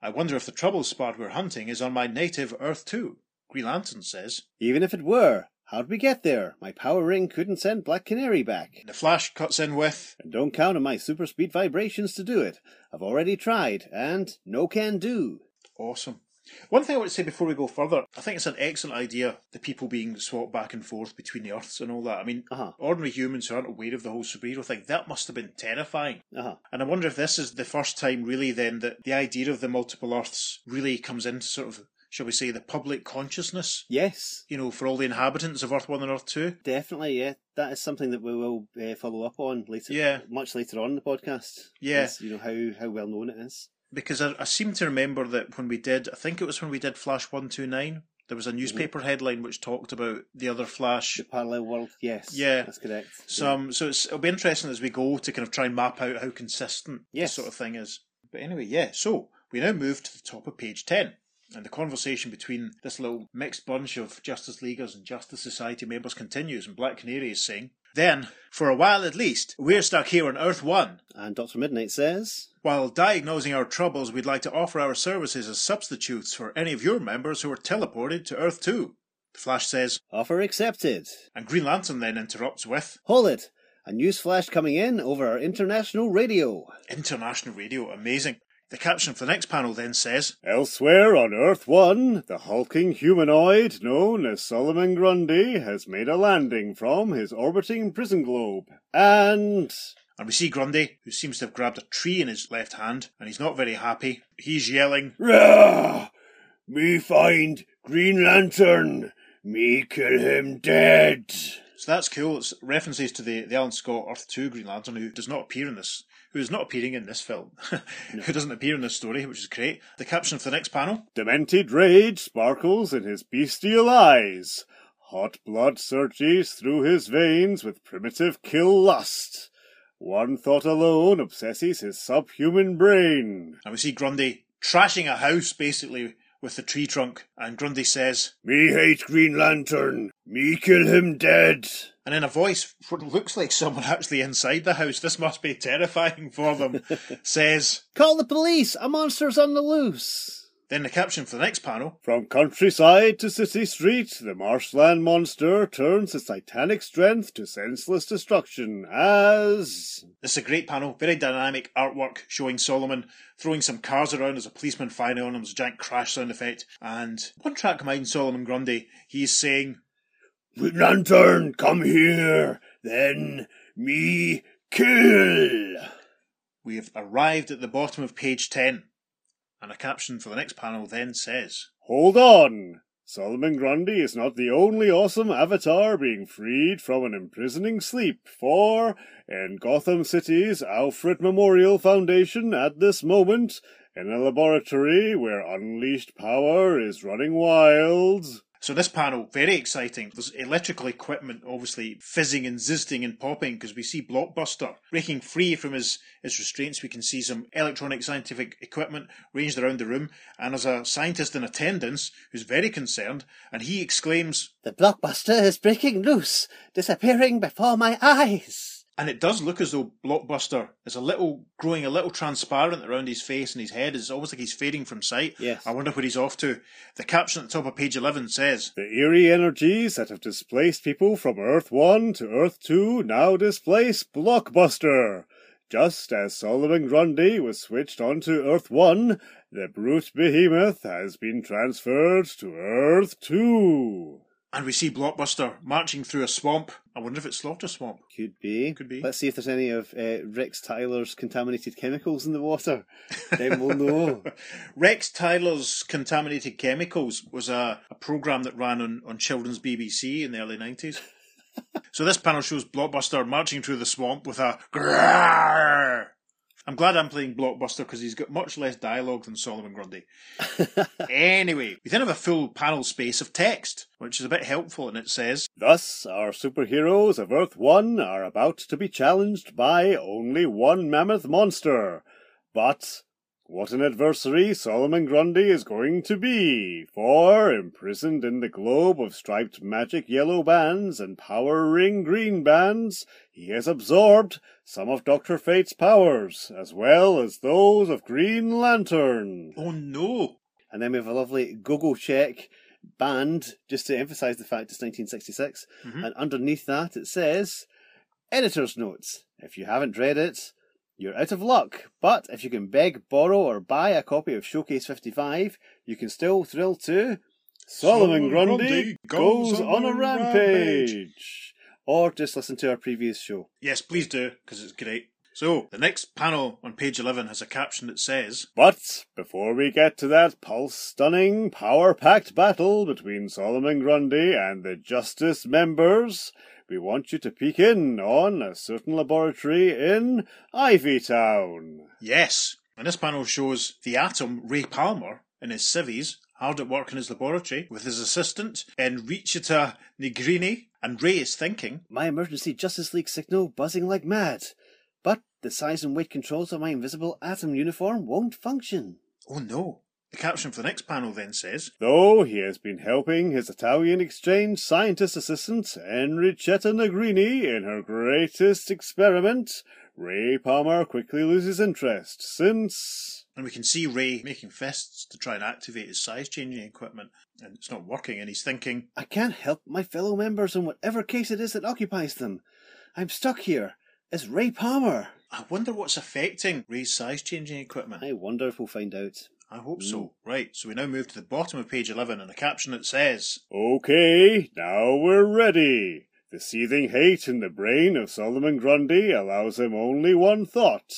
"I wonder if the trouble spot we're hunting is on my native Earth Two. Green Lantern says, "Even if it were, how'd we get there? My power ring couldn't send Black Canary back." And the Flash cuts in with, "And don't count on my super speed vibrations to do it. I've already tried, and no can do." Awesome. One thing I want to say before we go further, I think it's an excellent idea, the people being swapped back and forth between the Earths and all that. I mean, uh-huh. ordinary humans who aren't aware of the whole superhero thing, that must have been terrifying. Uh-huh. And I wonder if this is the first time, really, then, that the idea of the multiple Earths really comes into sort of, shall we say, the public consciousness. Yes. You know, for all the inhabitants of Earth One and Earth Two. Definitely, yeah. That is something that we will uh, follow up on later, yeah. much later on in the podcast. Yeah. As, you know, how, how well known it is. Because I, I seem to remember that when we did, I think it was when we did Flash one two nine, there was a newspaper mm-hmm. headline which talked about the other Flash. The parallel world, yes. Yeah. That's correct. Some, yeah. So it's, it'll be interesting as we go to kind of try and map out how consistent yes. this sort of thing is. But anyway, yeah. So we now move to the top of page ten. And the conversation between this little mixed bunch of Justice Leaguers and Justice Society members continues. And Black Canary is saying, "Then, for a while at least, we're stuck here on Earth One. And Doctor Midnight says, "While diagnosing our troubles, we'd like to offer our services as substitutes for any of your members who are teleported to Earth Two. The Flash says, "Offer accepted." And Green Lantern then interrupts with, "Hold it. A news flash coming in over our international radio." International radio, amazing. The caption for the next panel then says, "Elsewhere on Earth One, the hulking humanoid known as Solomon Grundy has made a landing from his orbiting prison globe, and..." And we see Grundy, who seems to have grabbed a tree in his left hand, and he's not very happy. He's yelling, "Rah! Me find Green Lantern! Me kill him dead!" So that's cool. It's references to the, the Alan Scott Earth Two Green Lantern, who does not appear in this who is not appearing in this film, no. who doesn't appear in this story, which is great. The caption for the next panel, "Demented rage sparkles in his bestial eyes. Hot blood surges through his veins with primitive kill lust. One thought alone obsesses his subhuman brain." And we see Grundy trashing a house, basically, with the tree trunk. And Grundy says, "Me hate Green Lantern. Me kill him dead." And in a voice, what looks like someone actually inside the house, this must be terrifying for them, says, "Call the police! A monster's on the loose!" Then the caption for the next panel, "From countryside to city street, the marshland monster turns its titanic strength to senseless destruction as..." This is a great panel, very dynamic artwork showing Solomon throwing some cars around as a policeman firing on him. There's a giant crash sound effect. And one track mind Solomon Grundy, he's saying, "Green Lantern, come here, then me kill." We have arrived at the bottom of page ten, and a caption for the next panel then says, "Hold on. Solomon Grundy is not the only awesome avatar being freed from an imprisoning sleep, for in Gotham City's Alfred Memorial Foundation at this moment, in a laboratory where unleashed power is running wild..." So this panel, very exciting. There's electrical equipment obviously fizzing and zizzing and popping because we see Blockbuster breaking free from his, his restraints. We can see some electronic scientific equipment ranged around the room, and there's a scientist in attendance who's very concerned, and he exclaims, "The Blockbuster is breaking loose, disappearing before my eyes." And it does look as though Blockbuster is a little, growing a little transparent around his face and his head. It's almost like he's fading from sight. Yes. I wonder where he's off to. The caption at the top of page eleven says, "The eerie energies that have displaced people from Earth one to Earth two now displace Blockbuster. Just as Solomon Grundy was switched onto Earth one, the brute behemoth has been transferred to Earth two. And we see Blockbuster marching through a swamp. I wonder if it's Slaughter Swamp. Could be. Could be. Let's see if there's any of uh, Rex Tyler's contaminated chemicals in the water. Then we'll know. Rex Tyler's Contaminated Chemicals was a, a programme that ran on, on children's B B C in the early nineties. So this panel shows Blockbuster marching through the swamp with a grrrr. I'm glad I'm playing Blockbuster because he's got much less dialogue than Solomon Grundy. Anyway, we then have a full panel space of text, which is a bit helpful, and it says, "Thus, our superheroes of Earth one are about to be challenged by only one mammoth monster. But what an adversary Solomon Grundy is going to be, for imprisoned in the globe of striped magic yellow bands and power ring green bands, he has absorbed some of Doctor Fate's powers, as well as those of Green Lantern." Oh no! And then we have a lovely go-go check band, just to emphasise the fact it's nineteen sixty-six, mm-hmm. and underneath that it says, "Editor's notes, if you haven't read it, you're out of luck, but if you can beg, borrow, or buy a copy of Showcase fifty-five, you can still thrill to Solomon, Solomon Grundy, Grundy goes, goes on a rampage. rampage. Or just listen to our previous show. Yes, please do, because it's great. So, the next panel on page eleven has a caption that says, "But before we get to that pulse-stunning, power-packed battle between Solomon Grundy and the Justice members, we want you to peek in on a certain laboratory in Ivytown." Yes, and this panel shows the Atom, Ray Palmer, in his civvies, hard at work in his laboratory, with his assistant, Enrichita Negrini, and Ray is thinking, "My emergency Justice League signal buzzing like mad, but the size and weight controls of my invisible Atom uniform won't function." Oh no. The caption for the next panel then says, "Though he has been helping his Italian exchange scientist assistant, Enrichetta Negrini, in her greatest experiment, Ray Palmer quickly loses interest since..." And we can see Ray making fists to try and activate his size-changing equipment, and it's not working, and he's thinking, "I can't help my fellow members in whatever case it is that occupies them. I'm stuck here. It's Ray Palmer." I wonder what's affecting Ray's size-changing equipment. I wonder if we'll find out. I hope so. Right, so we now move to the bottom of page eleven and a caption that says, "Okay, now we're ready. The seething hate in the brain of Solomon Grundy allows him only one thought.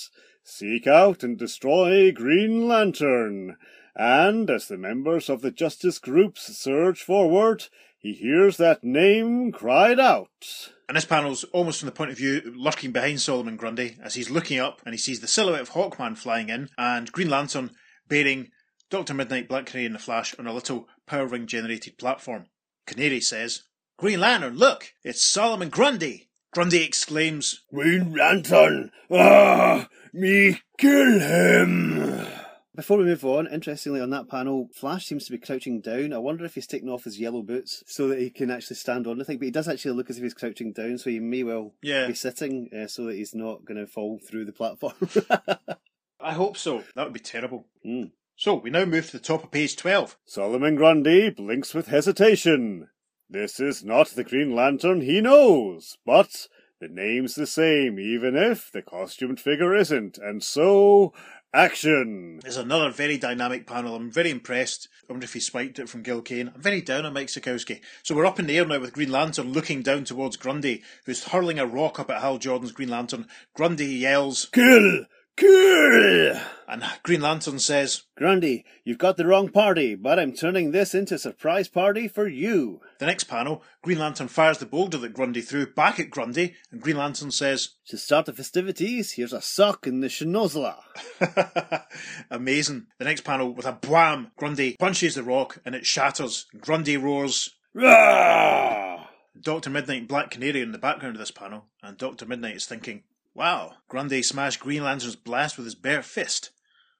Seek out and destroy Green Lantern. And as the members of the Justice Groups surge forward, he hears that name cried out." And this panel's almost from the point of view lurking behind Solomon Grundy as he's looking up and he sees the silhouette of Hawkman flying in and Green Lantern bearing Doctor Midnight, Black Canary and the Flash on a little power ring generated platform. Canary says, "Green Lantern, look! It's Solomon Grundy!" Grundy exclaims, "Green Lantern! Ah! Me kill him!" Before we move on, interestingly on that panel, Flash seems to be crouching down. I wonder if he's taken off his yellow boots so that he can actually stand on anything, but he does actually look as if he's crouching down, so he may well yeah. be sitting uh, so that he's not going to fall through the platform. I hope so. That would be terrible. Mm. So, we now move to the top of page twelve. "Solomon Grundy blinks with hesitation. This is not the Green Lantern he knows, but the name's the same, even if the costumed figure isn't, and so... action!" There's another very dynamic panel. I'm very impressed. I wonder if he spiked it from Gil Kane. I'm very down on Mike Sekowsky. So we're up in the air now with Green Lantern looking down towards Grundy, who's hurling a rock up at Hal Jordan's Green Lantern. Grundy yells, "Kill! Cool! And Green Lantern says, Grundy, you've got the wrong party, but I'm turning this into a surprise party for you. The next panel, Green Lantern fires the boulder that Grundy threw back at Grundy, and Green Lantern says, to start the festivities, here's a sock in the schnozzler. Amazing. The next panel, with a bwam, Grundy punches the rock and it shatters. Grundy roars, Rah! Doctor Midnight and Black Canary in the background of this panel, and Doctor Midnight is thinking, wow, Grundy smashed Green Lantern's blast with his bare fist.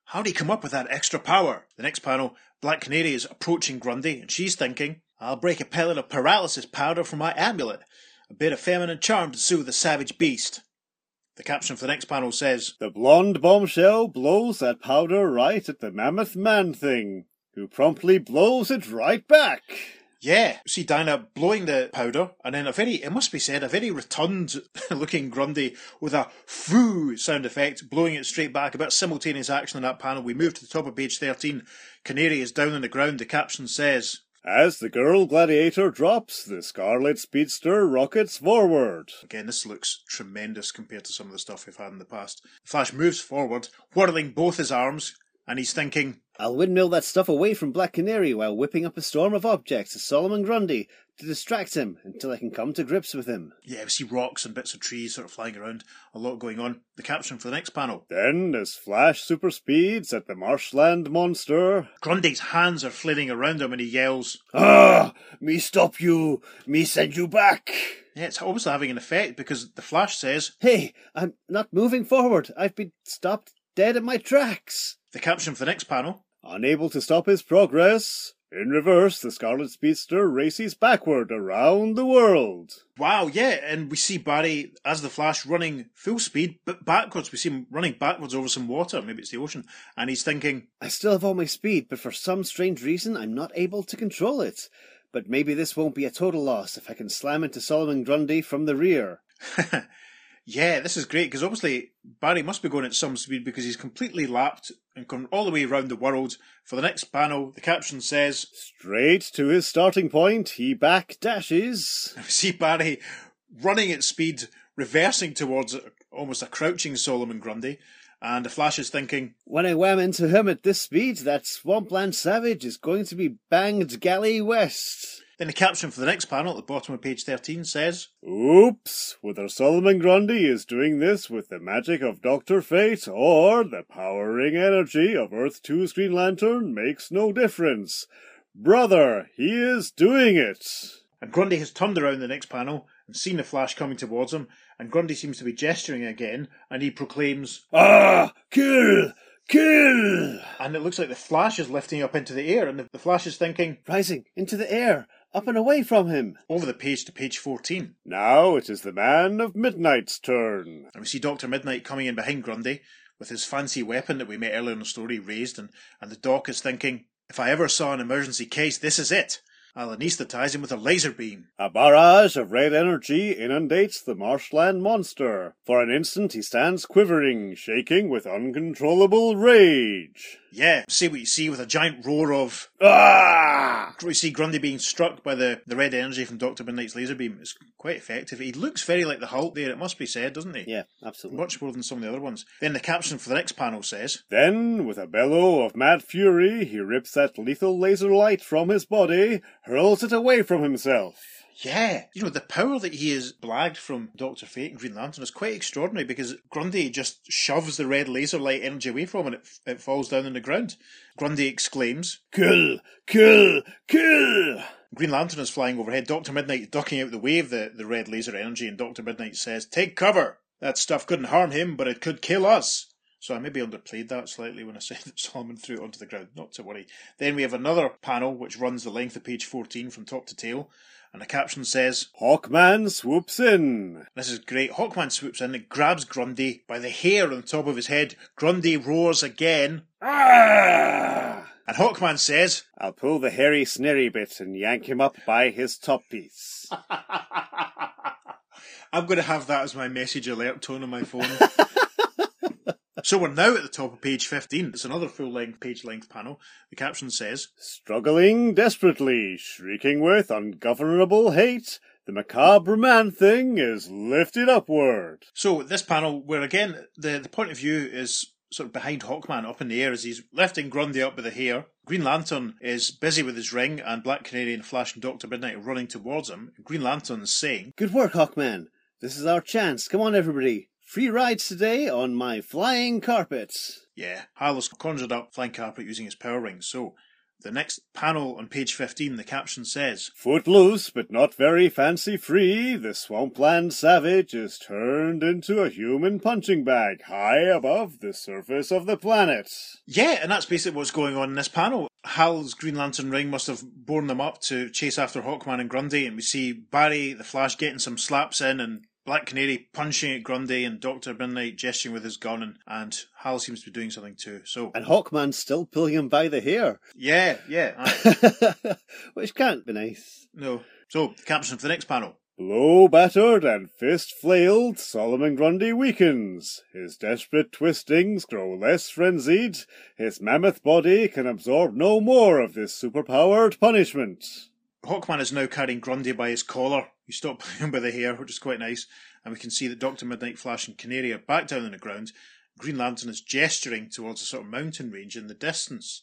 How'd he come up with that extra power? The next panel, Black Canary is approaching Grundy, and she's thinking, I'll break a pellet of paralysis powder from my amulet. A bit of feminine charm to soothe the savage beast. The caption for the next panel says, the blonde bombshell blows that powder right at the mammoth man-thing, who promptly blows it right back. Yeah, you see Dinah blowing the powder, and then a very, it must be said, a very rotund-looking Grundy with a foo sound effect, blowing it straight back. About simultaneous action in that panel. We move to the top of page thirteen. Canary is down on the ground. The caption says, as the girl gladiator drops, the Scarlet Speedster rockets forward. Again, this looks tremendous compared to some of the stuff we've had in the past. Flash moves forward, whirling both his arms, and he's thinking, I'll windmill that stuff away from Black Canary while whipping up a storm of objects to Solomon Grundy to distract him until I can come to grips with him. Yeah, we see rocks and bits of trees sort of flying around. A lot going on. The caption for the next panel. Then, as Flash super speeds at the marshland monster, Grundy's hands are flailing around him and he yells, ah! Me stop you! Me send you back! Yeah, it's almost having an effect because the Flash says, hey, I'm not moving forward. I've been stopped dead in my tracks. The caption for the next panel. Unable to stop his progress, in reverse, the Scarlet Speedster races backward around the world. Wow, yeah, and we see Barry as the Flash running full speed, but backwards. We see him running backwards over some water, maybe it's the ocean, and he's thinking, I still have all my speed, but for some strange reason I'm not able to control it. But maybe this won't be a total loss if I can slam into Solomon Grundy from the rear. Yeah, this is great, because obviously Barry must be going at some speed because he's completely lapped and gone all the way around the world. For the next panel, the caption says, straight to his starting point, he back dashes. We see Barry running at speed, reversing towards almost a crouching Solomon Grundy, and the Flash is thinking, when I wham into him at this speed, that swampland savage is going to be banged galley west. Then the caption for the next panel at the bottom of page thirteen says, oops, whether Solomon Grundy is doing this with the magic of Doctor Fate or the powering energy of Earth two's Green Lantern makes no difference. Brother, he is doing it. And Grundy has turned around the next panel and seen the Flash coming towards him, and Grundy seems to be gesturing again, and he proclaims, ah, kill! Kill! And it looks like the Flash is lifting up into the air, and the Flash is thinking, rising into the air, up and away from him. Over the page to page fourteen. Now it is the Man of Midnight's turn. And we see Doctor Midnight coming in behind Grundy with his fancy weapon that we met earlier in the story raised, and, and the Doc is thinking, if I ever saw an emergency case, this is it. I'll anaesthetize him with a laser beam. A barrage of red energy inundates the marshland monster. For an instant he stands quivering, shaking with uncontrollable rage. Yeah, see what you see with a giant roar of ah! We see Grundy being struck by the, the red energy from Doctor Midnight's laser beam. It's quite effective. He looks very like the Hulk there, it must be said, doesn't he? Yeah, absolutely. Much more than some of the other ones. Then the caption for the next panel says, then, with a bellow of mad fury, he rips that lethal laser light from his body, hurls it away from himself. Yeah, you know, the power that he has blagged from Doctor Fate and Green Lantern is quite extraordinary because Grundy just shoves the red laser light energy away from him and it, it falls down on the ground. Grundy exclaims, kill, kill, kill! Green Lantern is flying overhead, Doctor Midnight ducking out the way of the, the red laser energy, and Doctor Midnight says, take cover! That stuff couldn't harm him, but it could kill us! So I maybe underplayed that slightly when I said that Solomon threw it onto the ground, not to worry. Then we have another panel which runs the length of page fourteen from top to tail, and the caption says, Hawkman swoops in. This is great. Hawkman swoops in and grabs Grundy by the hair on the top of his head. Grundy roars again. Ah! And Hawkman says, I'll pull the hairy snary bit and yank him up by his top piece. I'm going to have that as my message alert tone on my phone. So we're now at the top of page fifteen. It's another full-length, page-length panel. The caption says, struggling desperately, shrieking with ungovernable hate, the macabre man thing is lifted upward. So this panel, where again, the, the point of view is sort of behind Hawkman up in the air as he's lifting Grundy up with the hair. Green Lantern is busy with his ring, and Black Canary and Flash and Doctor Midnight are running towards him. Green Lantern's saying, "Good work, Hawkman. This is our chance. Come on, everybody. Free rides today on my flying carpets." Yeah, Hylas conjured up flying carpet using his power ring. So the next panel on page fifteen, the caption says, "Footloose but not very fancy free, the swampland savage is turned into a human punching bag high above the surface of the planet." Yeah, and that's basically what's going on in this panel. Hal's Green Lantern ring must have borne them up to chase after Hawkman and Grundy, and we see Barry the Flash getting some slaps in, and Black Canary punching at Grundy, and Doctor Midnight gesturing with his gun, and, and Hal seems to be doing something too. So and Hawkman's still pulling him by the hair. Yeah, yeah. Right. Which can't be nice. No. So, caption for the next panel. "Blow battered and fist flailed, Solomon Grundy weakens. His desperate twistings grow less frenzied. His mammoth body can absorb no more of this superpowered punishment." Hawkman is now carrying Grundy by his collar. You stop playing by the hair, which is quite nice. And we can see that Doctor Midnight, Flash and Canary are back down on the ground. Green Lantern is gesturing towards a sort of mountain range in the distance.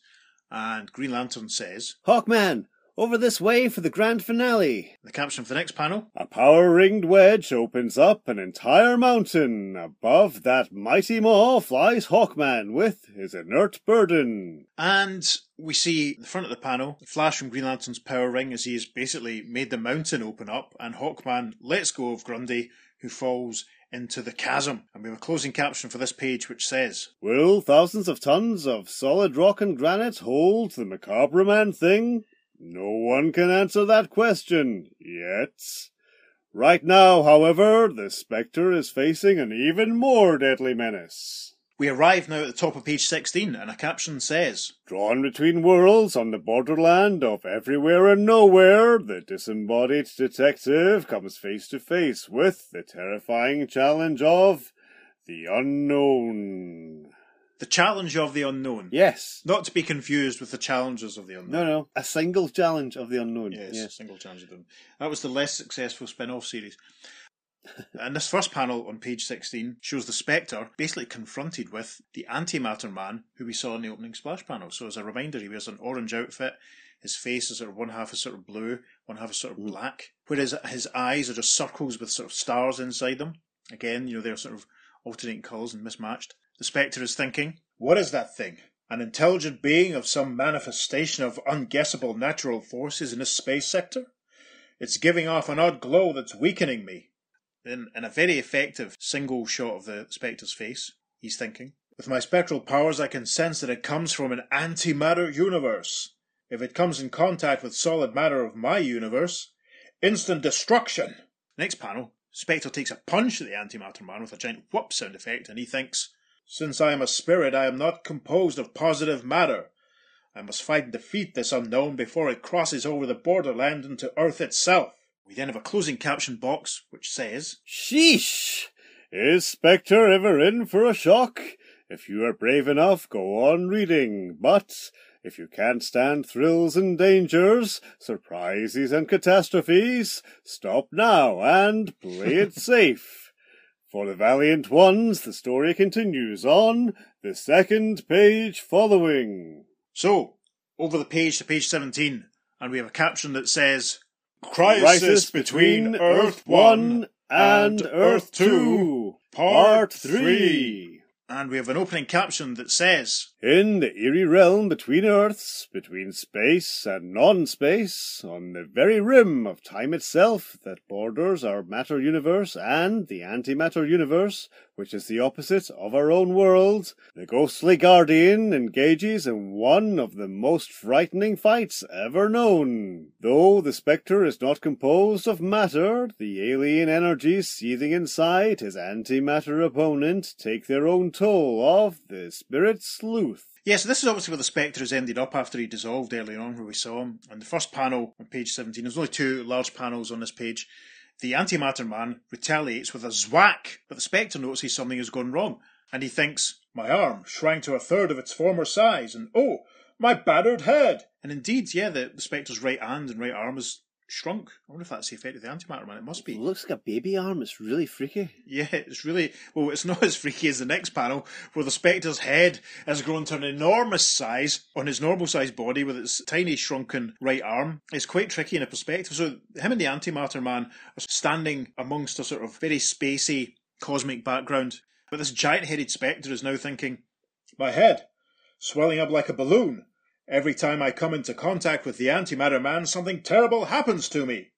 And Green Lantern says, "Hawkman, over this way for the grand finale." The caption for the next panel. "A power-ringed wedge opens up an entire mountain. Above that mighty maw flies Hawkman with his inert burden." And we see the front of the panel, the Flash from Green Lantern's power ring as he has basically made the mountain open up, and Hawkman lets go of Grundy, who falls into the chasm. And we have a closing caption for this page which says, "Will thousands of tons of solid rock and granite hold the macabre man thing? No one can answer that question, yet. Right now, however, the Spectre is facing an even more deadly menace." We arrive now at the top of page sixteen, and a caption says, "Drawn between worlds on the borderland of everywhere and nowhere, the disembodied detective comes face to face with the terrifying challenge of the unknown." The challenge of the unknown. Yes. Not to be confused with the challenges of the unknown. No, no. A single challenge of the unknown. Yes, yes. A single challenge of the unknown. That was the less successful spin-off series. And this first panel on page sixteen shows the Spectre basically confronted with the Antimatter Man, who we saw in the opening splash panel. So as a reminder, he wears an orange outfit. His face is sort of one half is sort of blue, one half is sort of black. Whereas his eyes are just circles with sort of stars inside them. Again, you know, they're sort of alternating colours and mismatched. The Spectre is thinking, "What is that thing? An intelligent being of some manifestation of unguessable natural forces in this space sector? It's giving off an odd glow that's weakening me." In, in a very effective single shot of the Spectre's face, he's thinking, "With my spectral powers I can sense that it comes from an antimatter universe. If it comes in contact with solid matter of my universe, instant destruction." Next panel, Spectre takes a punch at the Antimatter Man with a giant whoop sound effect, and he thinks, "Since I am a spirit, I am not composed of positive matter. I must fight and defeat this unknown before it crosses over the borderland into Earth itself." We then have a closing caption box which says, "Sheesh! Is Spectre ever in for a shock? If you are brave enough, go on reading. But if you can't stand thrills and dangers, surprises and catastrophes, stop now and play it safe. For the valiant ones, the story continues on the second page following." So, over the page to page seventeen, and we have a caption that says, "Crisis, Crisis between Earth-One and Earth-Two, Part three. And we have an opening caption that says, "In the eerie realm between Earths, between space and non-space, on the very rim of time itself that borders our matter universe and the antimatter universe, which is the opposite of our own world, the ghostly guardian engages in one of the most frightening fights ever known. Though the Spectre is not composed of matter, the alien energies seething inside his antimatter opponent take their own toll of the spirit sleuth." Yes, yeah, so this is obviously where the Spectre has ended up after he dissolved earlier on where we saw him. And the first panel on page seventeen, there's only two large panels on this page. The Antimatter Man retaliates with a zwack, but the Spectre notices something has gone wrong. And he thinks, "My arm shrank to a third of its former size, and oh, my battered head." And indeed, yeah, the, the Spectre's right hand and right arm is shrunk. I wonder if that's the effect of the Antimatter Man. It must be. It looks like a baby arm. It's really freaky. Yeah, it's really... Well, it's not as freaky as the next panel, where the Spectre's head has grown to an enormous size on his normal-sized body with its tiny, shrunken right arm. It's quite tricky in a perspective. So him and the Antimatter Man are standing amongst a sort of very spacey cosmic background. But this giant-headed Spectre is now thinking, my head, swelling up like a balloon. Every time I come into contact with the Antimatter Man, something terrible happens to me.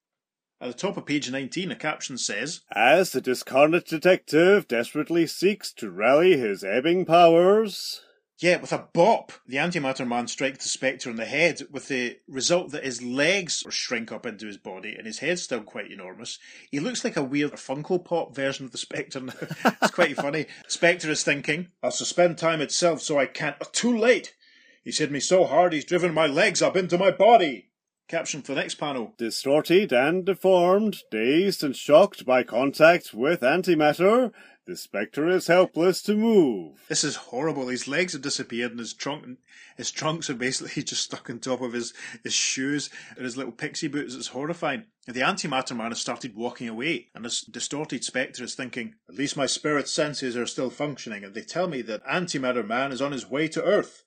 At the top of page nineteen, a caption says, as the discarnate detective desperately seeks to rally his ebbing powers. Yeah, with a bop, the Antimatter Man strikes the Spectre on the head, with the result that his legs shrink up into his body, and his head's still quite enormous. He looks like a weird Funko Pop version of the Spectre now. It's quite funny. Spectre is thinking, I'll suspend time itself so I can't... Oh, too late! He's hit me so hard he's driven my legs up into my body. Caption for the next panel. Distorted and deformed, dazed and shocked by contact with antimatter, the Spectre is helpless to move. This is horrible. His legs have disappeared and his trunk, his trunks are basically just stuck on top of his, his shoes and his little pixie boots. It's horrifying. The Antimatter Man has started walking away, and this distorted Spectre is thinking, at least my spirit senses are still functioning, and they tell me that Antimatter Man is on his way to Earth.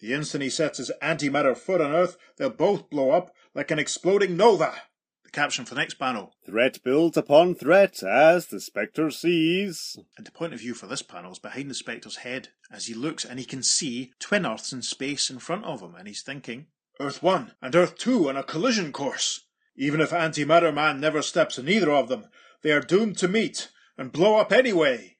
The instant he sets his antimatter foot on Earth, they'll both blow up like an exploding nova. The caption for the next panel. Threat builds upon threat as the Spectre sees. And the point of view for this panel is behind the Spectre's head, as he looks and he can see twin Earths in space in front of him, and he's thinking, Earth one and Earth two on a collision course. Even if Antimatter Man never steps in either of them, they are doomed to meet and blow up anyway.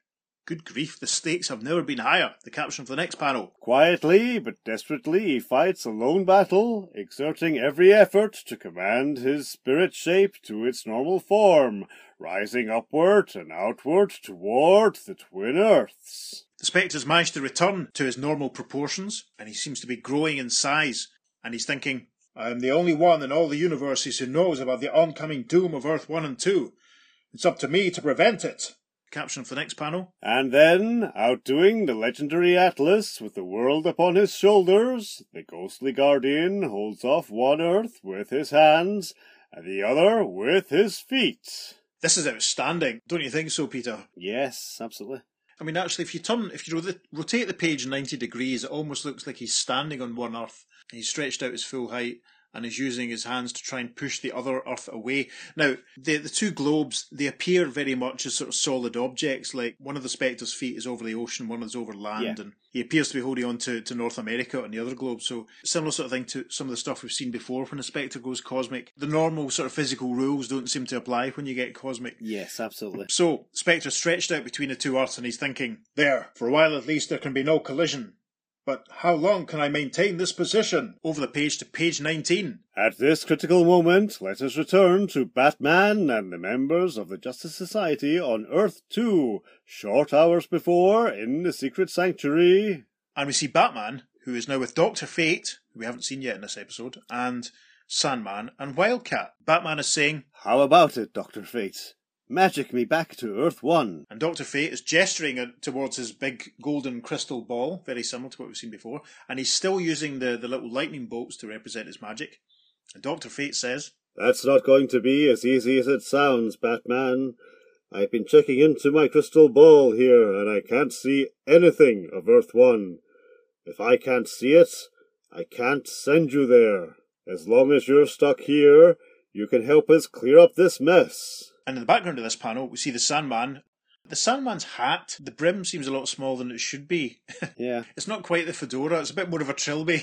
Good grief, the stakes have never been higher. The caption for the next panel. Quietly but desperately he fights a lone battle, exerting every effort to command his spirit shape to its normal form, rising upward and outward toward the twin Earths. The Spectre's managed to return to his normal proportions, and he seems to be growing in size, and he's thinking, I am the only one in all the universes who knows about the oncoming doom of Earth one and two. It's up to me to prevent it. Caption for the next panel. And then, outdoing the legendary Atlas with the world upon his shoulders, the ghostly guardian holds off one Earth with his hands and the other with his feet. This is outstanding. Don't you think so, Peter? Yes, absolutely. I mean, actually, if you turn, if you rotate the page ninety degrees, it almost looks like he's standing on one Earth. He's stretched out his full height and is using his hands to try and push the other Earth away. Now, the the two globes, they appear very much as sort of solid objects, like one of the Spectre's feet is over the ocean, one is over land, yeah. And he appears to be holding on to, to North America on the other globe, so similar sort of thing to some of the stuff we've seen before when a Spectre goes cosmic. The normal sort of physical rules don't seem to apply when you get cosmic. Yes, absolutely. So, Spectre stretched out between the two Earths, and he's thinking, there, for a while at least there can be no collision. But how long can I maintain this position? Over the page to page nineteen. At this critical moment, let us return to Batman and the members of the Justice Society on Earth two, short hours before, in the secret sanctuary. And we see Batman, who is now with Doctor Fate, who we haven't seen yet in this episode, and Sandman and Wildcat. Batman is saying, how about it, Doctor Fate? Magic me back to Earth one. And Doctor Fate is gesturing towards his big golden crystal ball, very similar to what we've seen before, and he's still using the, the little lightning bolts to represent his magic. And Doctor Fate says, that's not going to be as easy as it sounds, Batman. I've been checking into my crystal ball here, and I can't see anything of Earth one. If I can't see it, I can't send you there. As long as you're stuck here, you can help us clear up this mess. And in the background of this panel, we see the Sandman. The Sandman's hat, the brim seems a lot smaller than it should be. Yeah. It's not quite the fedora, it's a bit more of a trilby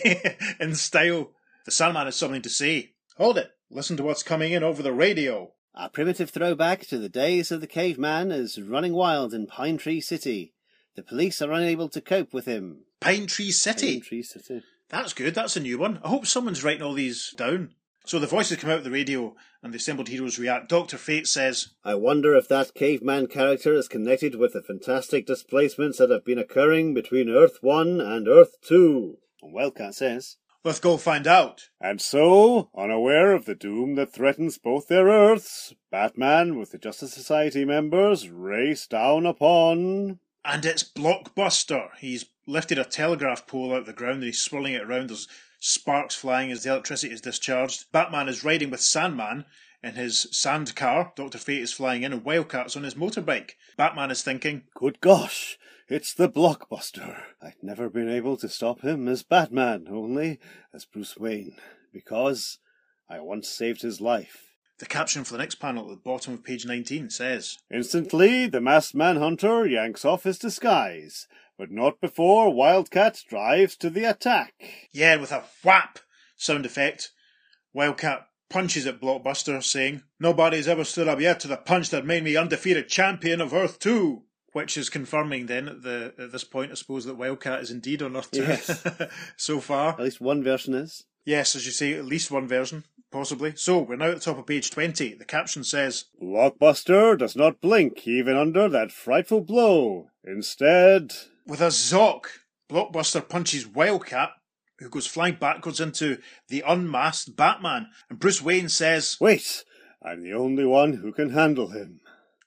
in style. The Sandman has something to say. Hold it. Listen to what's coming in over the radio. Our primitive throwback to the days of the caveman is running wild in Pine Tree City. The police are unable to cope with him. Pine Tree City? Pine Tree City. That's good, that's a new one. I hope someone's writing all these down. So the voices come out of the radio, and the assembled heroes react. Doctor Fate says, I wonder if that caveman character is connected with the fantastic displacements that have been occurring between Earth one and Earth two. And Wildcat says, let's go find out. And so, unaware of the doom that threatens both their Earths, Batman with the Justice Society members race down upon... And it's Blockbuster. He's lifted a telegraph pole out of the ground and he's swirling it around. There's sparks flying as the electricity is discharged. Batman is riding with Sandman in his sand car. Doctor Fate is flying in, and Wildcat's on his motorbike. Batman is thinking, good gosh, it's the Blockbuster. I'd never been able to stop him as Batman, only as Bruce Wayne, because I once saved his life. The caption for the next panel at the bottom of page nineteen says, instantly, the masked manhunter yanks off his disguise, but not before Wildcat drives to the attack. Yeah, with a whap sound effect, Wildcat punches at Blockbuster, saying, nobody's ever stood up yet to the punch that made me undefeated champion of Earth Two. Which is confirming then at, the, at this point, I suppose, that Wildcat is indeed on Earth Two. Yes. So far. At least one version is. Yes, as you say, at least one version, possibly. So, we're now at the top of page twenty. The caption says, Blockbuster does not blink even under that frightful blow. Instead, with a zock, Blockbuster punches Wildcat, who goes flying backwards into the unmasked Batman. And Bruce Wayne says, wait, I'm the only one who can handle him.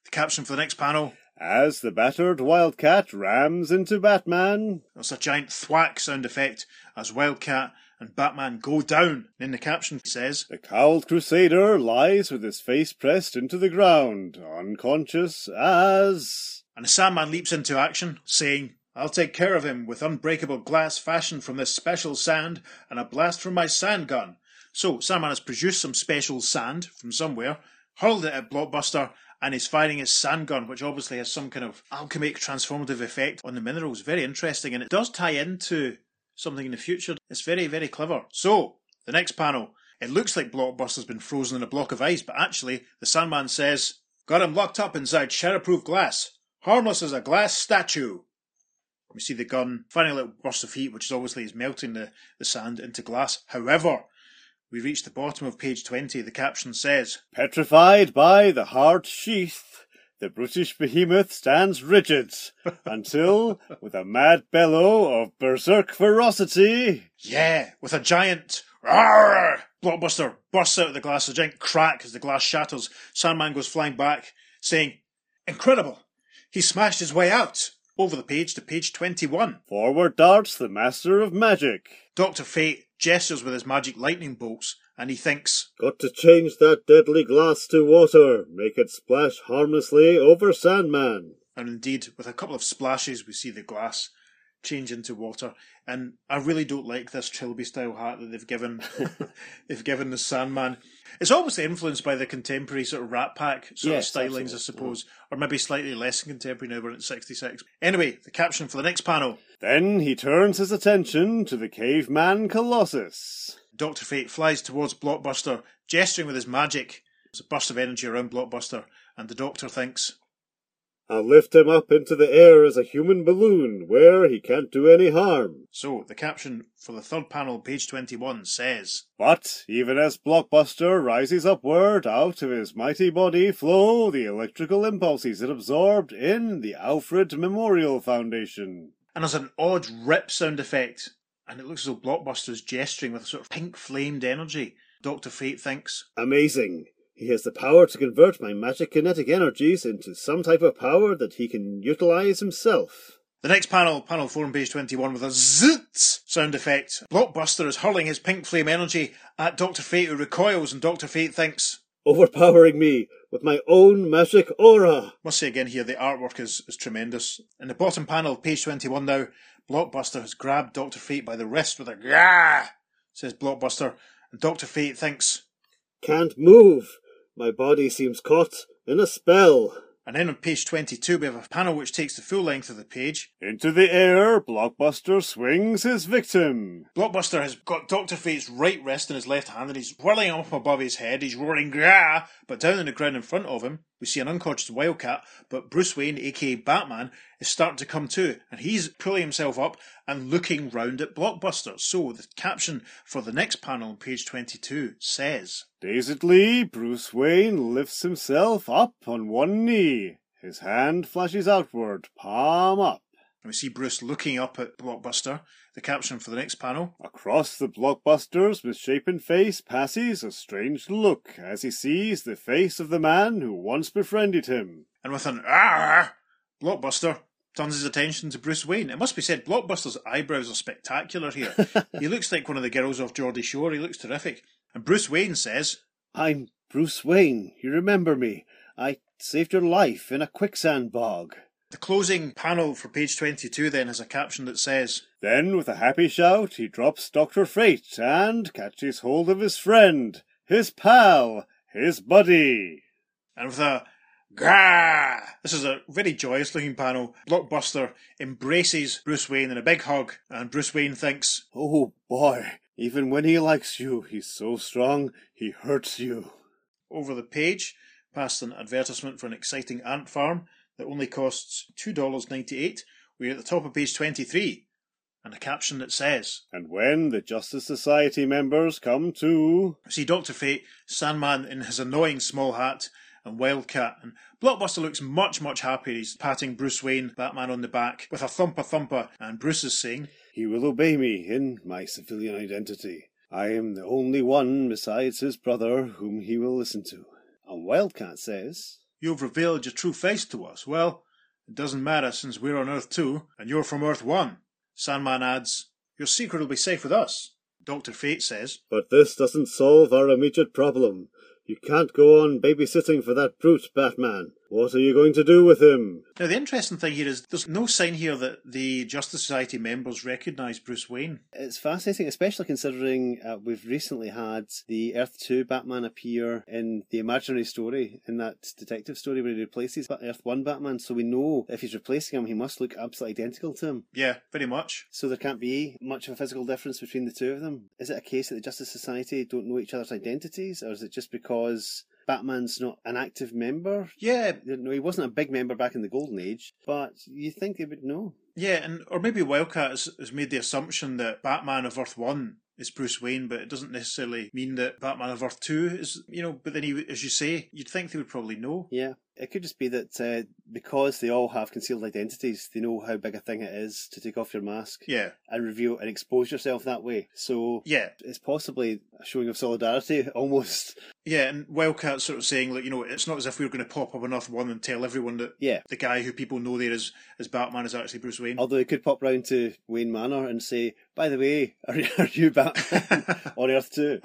The caption for the next panel, as the battered Wildcat rams into Batman. That's a giant thwack sound effect as Wildcat and Batman go down. And in the caption says, the cowled crusader lies with his face pressed into the ground, unconscious as... And the Sandman leaps into action, saying, I'll take care of him with unbreakable glass fashioned from this special sand and a blast from my sand gun. So Sandman has produced some special sand from somewhere, hurled it at Blockbuster, and he's firing his sand gun, which obviously has some kind of alchemic transformative effect on the minerals. Very interesting, and it does tie into something in the future. It's very, very clever. So, the next panel. It looks like Blockbuster's been frozen in a block of ice, but actually, the Sandman says, got him locked up inside shatterproof glass. Harmless as a glass statue. We see the gun firing a little burst of heat, which is obviously is melting the, the sand into glass. However, we reach the bottom of page twenty. The caption says, petrified by the hard sheath, the Brutish behemoth stands rigid until, with a mad bellow of berserk ferocity... Yeah, with a giant... Rawr! Blockbuster bursts out of the glass, a giant crack as the glass shatters. Sandman goes flying back, saying, incredible! He smashed his way out! Over the page to page twenty-one. Forward darts the master of magic. Doctor Fate gestures with his magic lightning bolts, and he thinks, got to change that deadly glass to water, make it splash harmlessly over Sandman. And indeed, with a couple of splashes, we see the glass change into water. And I really don't like this Trilby-style hat that they've given they've given the Sandman. It's obviously influenced by the contemporary sort of Rat Pack sort yes, of stylings, absolutely. I suppose, yeah. Or maybe slightly less contemporary now, we're at sixty-six. Anyway, the caption for the next panel. Then he turns his attention to the caveman Colossus. Doctor Fate flies towards Blockbuster, gesturing with his magic. There's a burst of energy around Blockbuster, and the Doctor thinks, I'll lift him up into the air as a human balloon, where he can't do any harm. So, the caption for the third panel, page twenty-one, says, but, even as Blockbuster rises upward, out of his mighty body flow the electrical impulses it absorbed in the Alfred Memorial Foundation. And there's an odd rip sound effect, and it looks as though Blockbuster's gesturing with a sort of pink-flamed energy. Doctor Fate thinks, amazing. He has the power to convert my magic kinetic energies into some type of power that he can utilise himself. The next panel, panel four on page twenty-one, with a zzzz sound effect. Blockbuster is hurling his pink flame energy at Doctor Fate, who recoils, and Doctor Fate thinks, overpowering me with my own magic aura. Must say again here, the artwork is, is tremendous. In the bottom panel of page twenty-one now, Blockbuster has grabbed Doctor Fate by the wrist with a gah, says Blockbuster, and Doctor Fate thinks, can't move. My body seems caught in a spell. And then on page twenty-two, we have a panel which takes the full length of the page. Into the air, Blockbuster swings his victim. Blockbuster has got Doctor Fate's right wrist in his left hand, and he's whirling him up above his head. He's roaring, grah! But down on the ground in front of him, we see an unconscious Wildcat, but Bruce Wayne, a k a. Batman, is starting to come to, and he's pulling himself up and looking round at Blockbuster. So the caption for the next panel on page twenty-two says, dazedly, Bruce Wayne lifts himself up on one knee. His hand flashes outward, palm up. And we see Bruce looking up at Blockbuster. The caption for the next panel. Across the Blockbuster's misshapen face passes a strange look as he sees the face of the man who once befriended him. And with an ah, Blockbuster turns his attention to Bruce Wayne. It must be said, Blockbuster's eyebrows are spectacular here. He looks like one of the girls off Geordie Shore. He looks terrific. And Bruce Wayne says, "I'm Bruce Wayne. You remember me. I saved your life in a quicksand bog." The closing panel for page twenty-two then has a caption that says, "Then with a happy shout, he drops Doctor Fate and catches hold of his friend, his pal, his buddy." And with a Gah! This is a very joyous looking panel. Blockbuster embraces Bruce Wayne in a big hug, and Bruce Wayne thinks, "Oh boy, even when he likes you, he's so strong, he hurts you." Over the page, past an advertisement for an exciting ant farm that only costs two dollars and ninety-eight cents, we're at the top of page twenty-three, and a caption that says, "And when the Justice Society members come to..." See Doctor Fate, Sandman in his annoying small hat, and Wildcat, and Blockbuster looks much, much happier. He's patting Bruce Wayne, Batman, on the back with a thumper thumper, and Bruce is saying, "He will obey me in my civilian identity. I am the only one besides his brother whom he will listen to." And Wildcat says, "You've revealed your true face to us. Well, it doesn't matter since we're on Earth two and you're from Earth one. Sandman adds, "Your secret will be safe with us." Doctor Fate says, "But this doesn't solve our immediate problem. You can't go on babysitting for that brute, Batman. What are you going to do with him?" Now, the interesting thing here is there's no sign here that the Justice Society members recognise Bruce Wayne. It's fascinating, especially considering uh, we've recently had the Earth two Batman appear in the imaginary story, in that detective story where he replaces Earth one Batman, so we know if he's replacing him, he must look absolutely identical to him. Yeah, pretty much. So there can't be much of a physical difference between the two of them. Is it a case that the Justice Society don't know each other's identities, or is it just because Batman's not an active member? Yeah. No, he wasn't a big member back in the Golden Age, but you think they would know. Yeah, and or maybe Wildcat has, has made the assumption that Batman of Earth one is Bruce Wayne, but it doesn't necessarily mean that Batman of Earth two is, you know, but then he, as you say, you'd think they would probably know. Yeah. It could just be that uh, because they all have concealed identities, they know how big a thing it is to take off your mask, yeah, and reveal and expose yourself that way. So yeah, it's possibly a showing of solidarity, almost. Yeah, and Wildcat's sort of saying, like, you know, it's not as if we we're going to pop up on Earth one and tell everyone that yeah. the guy who people know there is, is Batman is actually Bruce Wayne. Although he could pop round to Wayne Manor and say, "By the way, are, are you Batman on Earth two?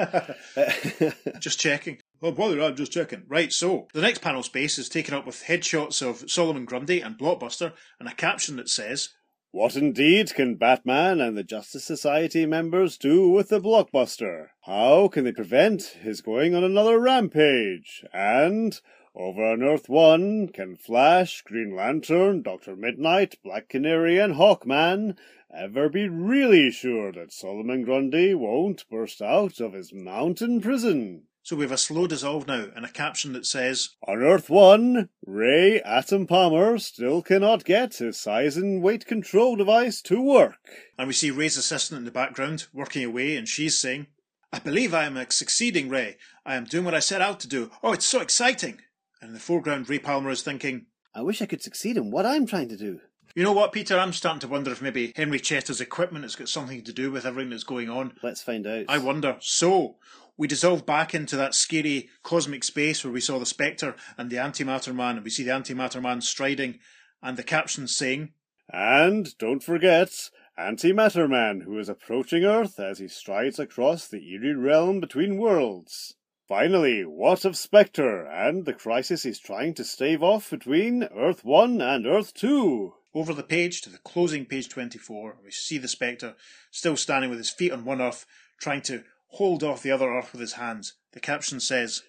Just checking. "Oh, brother, I'm just checking." Right, so the next panel space is taken up with headshots of Solomon Grundy and Blockbuster and a caption that says, "What indeed can Batman and the Justice Society members do with the Blockbuster? How can they prevent his going on another rampage? And over on Earth one, can Flash, Green Lantern, Doctor Midnight, Black Canary and Hawkman ever be really sure that Solomon Grundy won't burst out of his mountain prison?" So we have a slow dissolve now, and a caption that says, "On Earth one, Ray Atom Palmer still cannot get his size and weight control device to work." And we see Ray's assistant in the background, working away, and she's saying, "I believe I am succeeding, Ray. I am doing what I set out to do. Oh, it's so exciting." And in the foreground, Ray Palmer is thinking, "I wish I could succeed in what I'm trying to do." You know what, Peter? I'm starting to wonder if maybe Henry Chetter's equipment has got something to do with everything that's going on. Let's find out. I wonder. So, we dissolve back into that scary cosmic space where we saw the Spectre and the Antimatter Man, and we see the Antimatter Man striding, and the caption saying, "And don't forget Antimatter Man, who is approaching Earth as he strides across the eerie realm between worlds. Finally, what of Spectre and the crisis he's trying to stave off between Earth one and Earth two? Over the page to the closing page twenty-four, we see the Spectre still standing with his feet on one Earth, trying to hold off the other Earth with his hands. The caption says,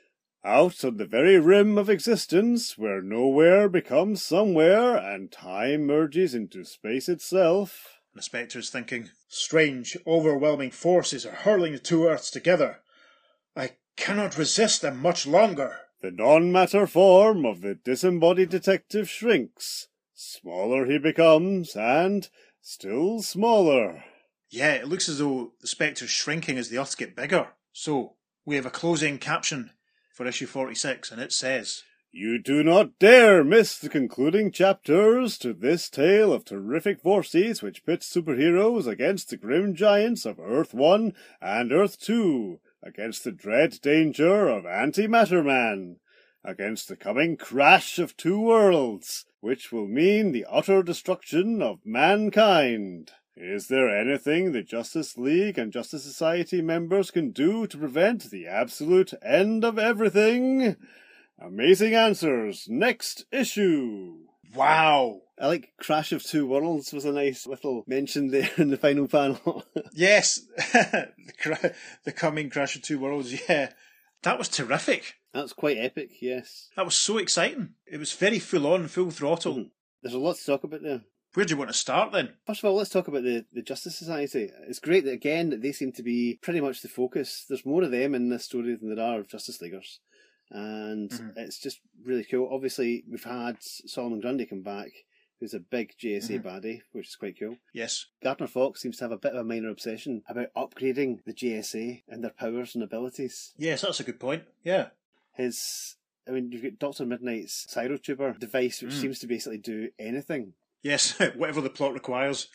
"Out on the very rim of existence, where nowhere becomes somewhere, and time merges into space itself." And the Spectre is thinking, "Strange, overwhelming forces are hurling the two Earths together. I cannot resist them much longer." The non-matter form of the disembodied detective shrinks. Smaller he becomes, and still smaller. Yeah, it looks as though the Spectre's shrinking as the Earths get bigger. So, we have a closing caption for issue forty-six, and it says, "You do not dare miss the concluding chapters to this tale of terrific forces which pit superheroes against the grim giants of Earth one and Earth two, against the dread danger of Antimatter Man. against the coming crash of two worlds, which will mean the utter destruction of mankind. Is there anything the Justice League and Justice Society members can do to prevent the absolute end of everything? Amazing Answers, next issue. Wow. I like Crash of Two Worlds was a nice little mention there in the final panel. Yes, the, cra- the coming Crash of Two Worlds, yeah. That was terrific. That's quite epic, yes. That was so exciting. It was very full on, full throttle. Mm. There's a lot to talk about there. Where do you want to start then? First of all, let's talk about the, the Justice Society. It's great that, again, that they seem to be pretty much the focus. There's more of them in this story than there are of Justice Leaguers. And mm-hmm. it's just really cool. Obviously, we've had Solomon Grundy come back, who's a big J S A mm-hmm. baddie, which is quite cool. Yes. Gardner Fox seems to have a bit of a minor obsession about upgrading the J S A and their powers and abilities. Yes, that's a good point. Yeah. His, I mean, you've got Doctor Midnight's Cyrotuber device, which mm. seems to basically do anything. Yes, whatever the plot requires.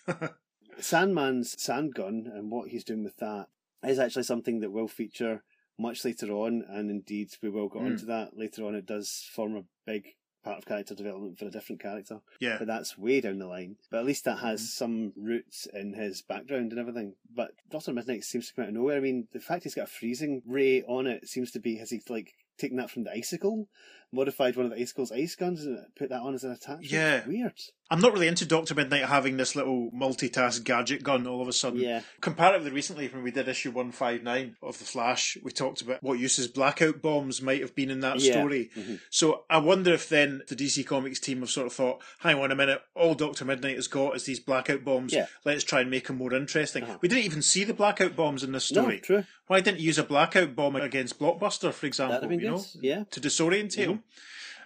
Sandman's sand gun and what he's doing with that is actually something that will feature much later on, and indeed we will get mm. onto that later on. It does form a big part of character development for a different character. Yeah. But that's way down the line. But at least that has mm. some roots in his background and everything. But Doctor Midnight seems to come out of nowhere. I mean, the fact he's got a freezing ray on it seems to be, has he like taken that from the icicle, modified one of the icicle's ice guns and put that on as an attachment? Yeah. It's weird. I'm not really into Doctor Midnight having this little multitask gadget gun all of a sudden. Yeah. Comparatively recently, when we did issue one fifty-nine of The Flash, we talked about what uses blackout bombs might have been in that yeah. story. Mm-hmm. So I wonder if then the D C Comics team have sort of thought, hang on a minute, all Doctor Midnight has got is these blackout bombs. Yeah. Let's try and make them more interesting. Uh-huh. We didn't even see the blackout bombs in this story. No, true. Why didn't you use a blackout bomb against Blockbuster, for example, you good. know, yeah. to disorientate mm-hmm. him?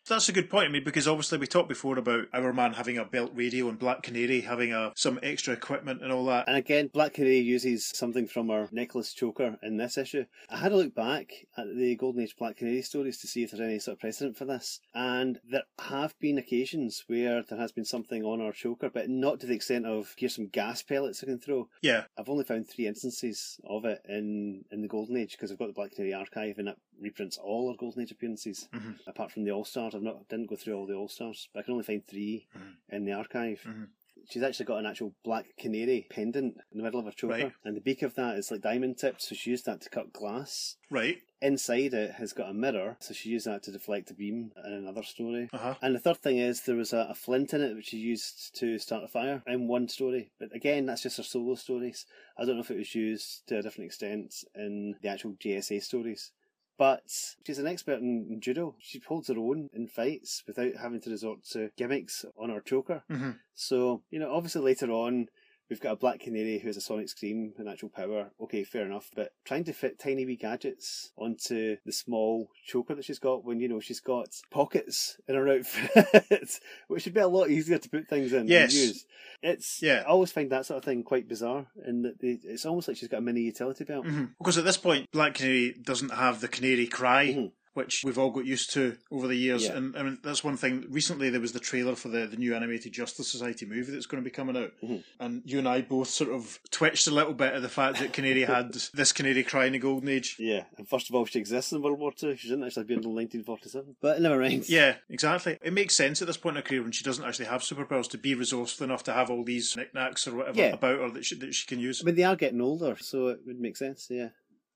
That's a good point, I mean, because obviously we talked before about Our Man having a belt radio and Black Canary having a, some extra equipment and all that. And again, Black Canary uses something from our necklace choker in this issue. I had a look back at the Golden Age Black Canary stories to see if there's any sort of precedent for this. And there have been occasions where there has been something on our choker, but not to the extent of, here's some gas pellets I can throw. Yeah. I've only found three instances of it in, in the Golden Age, because I've got the Black Canary archive and it reprints all our Golden Age appearances, mm-hmm. apart from the All-Stars. I didn't go through all the All-Stars, but I can only find three mm-hmm. in the archive. Mm-hmm. She's actually got an actual Black Canary pendant in the middle of her choker, right. and the beak of that is like diamond tipped, so she used that to cut glass. Right. Inside it has got a mirror, so she used that to deflect a beam in another story. Uh-huh. And the third thing is there was a, a flint in it which she used to start a fire in one story. But again, that's just her solo stories. I don't know if it was used to a different extent in the actual J S A stories. But she's an expert in judo. She holds her own in fights without having to resort to gimmicks on her choker. Mm-hmm. So, you know, obviously later on, we've got a Black Canary who has a sonic scream and actual power. Okay, fair enough. But trying to fit tiny wee gadgets onto the small choker that she's got when, you know, she's got pockets in her outfit, which would be a lot easier to put things in yes. and use. It's, yeah. I always find that sort of thing quite bizarre. And that they, it's almost like she's got a mini utility belt. Mm-hmm. Because at this point, Black Canary doesn't have the canary cry. Mm-hmm. which we've all got used to over the years. Yeah. And I mean, that's one thing. Recently, there was the trailer for the, the new animated Justice Society movie that's going to be coming out. Mm-hmm. And you and I both sort of twitched a little bit at the fact that Canary had this Canary cry in the Golden Age. Yeah. And first of all, she exists in World War Two. She didn't actually appear until nineteen forty-seven. But never mind. Yeah, exactly. It makes sense at this point in her career when she doesn't actually have superpowers to be resourceful enough to have all these knickknacks or whatever yeah. about her that she, that she can use. I mean, they are getting older, so it would make sense. Yeah.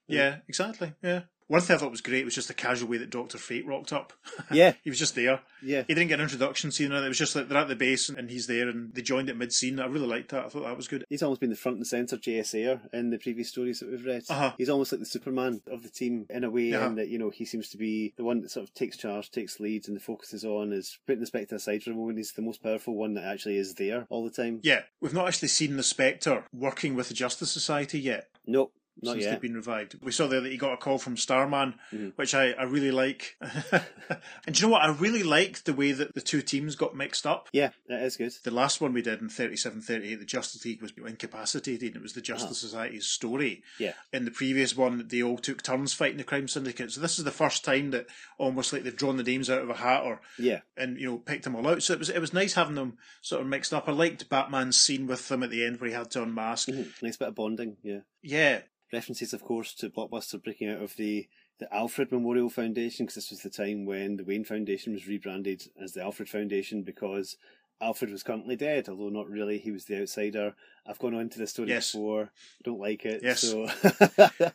Yeah, yeah exactly. Yeah. One thing I thought was great was just the casual way that Doctor Fate rocked up. Yeah. He was just there. Yeah. He didn't get an introduction scene. It was just like they're at the base and he's there and they joined at mid-scene. I really liked that. I thought that was good. He's almost been the front and centre J S A-er in the previous stories that we've read. Uh-huh. He's almost like the Superman of the team in a way uh-huh. in that, you know, he seems to be the one that sort of takes charge, takes lead and the focus is on is putting the Spectre aside for a moment. He's the most powerful one that actually is there all the time. Yeah. We've not actually seen the Spectre working with the Justice Society yet. Nope. Not since yet. They've been revived. We saw there that he got a call from Starman, mm-hmm. which I, I really like. And do you know what? I really liked the way that the two teams got mixed up. Yeah, that is good. The last one we did in thirty-seven thirty-eight, the Justice League was incapacitated and it was the Justice uh-huh. Society's story. Yeah. In the previous one, they all took turns fighting the crime syndicate. So this is the first time that almost like they've drawn the names out of a hat or yeah. and, you know, picked them all out. So it was it was nice having them sort of mixed up. I liked Batman's scene with them at the end where he had to unmask. Mm-hmm. Nice bit of bonding, yeah. Yeah. References, of course, to Blockbuster breaking out of the the Alfred Memorial Foundation, because this was the time when the Wayne Foundation was rebranded as the Alfred Foundation because Alfred was currently dead, although not really. He was the outsider. I've gone on to this story yes. before. Don't like it. Yes. So.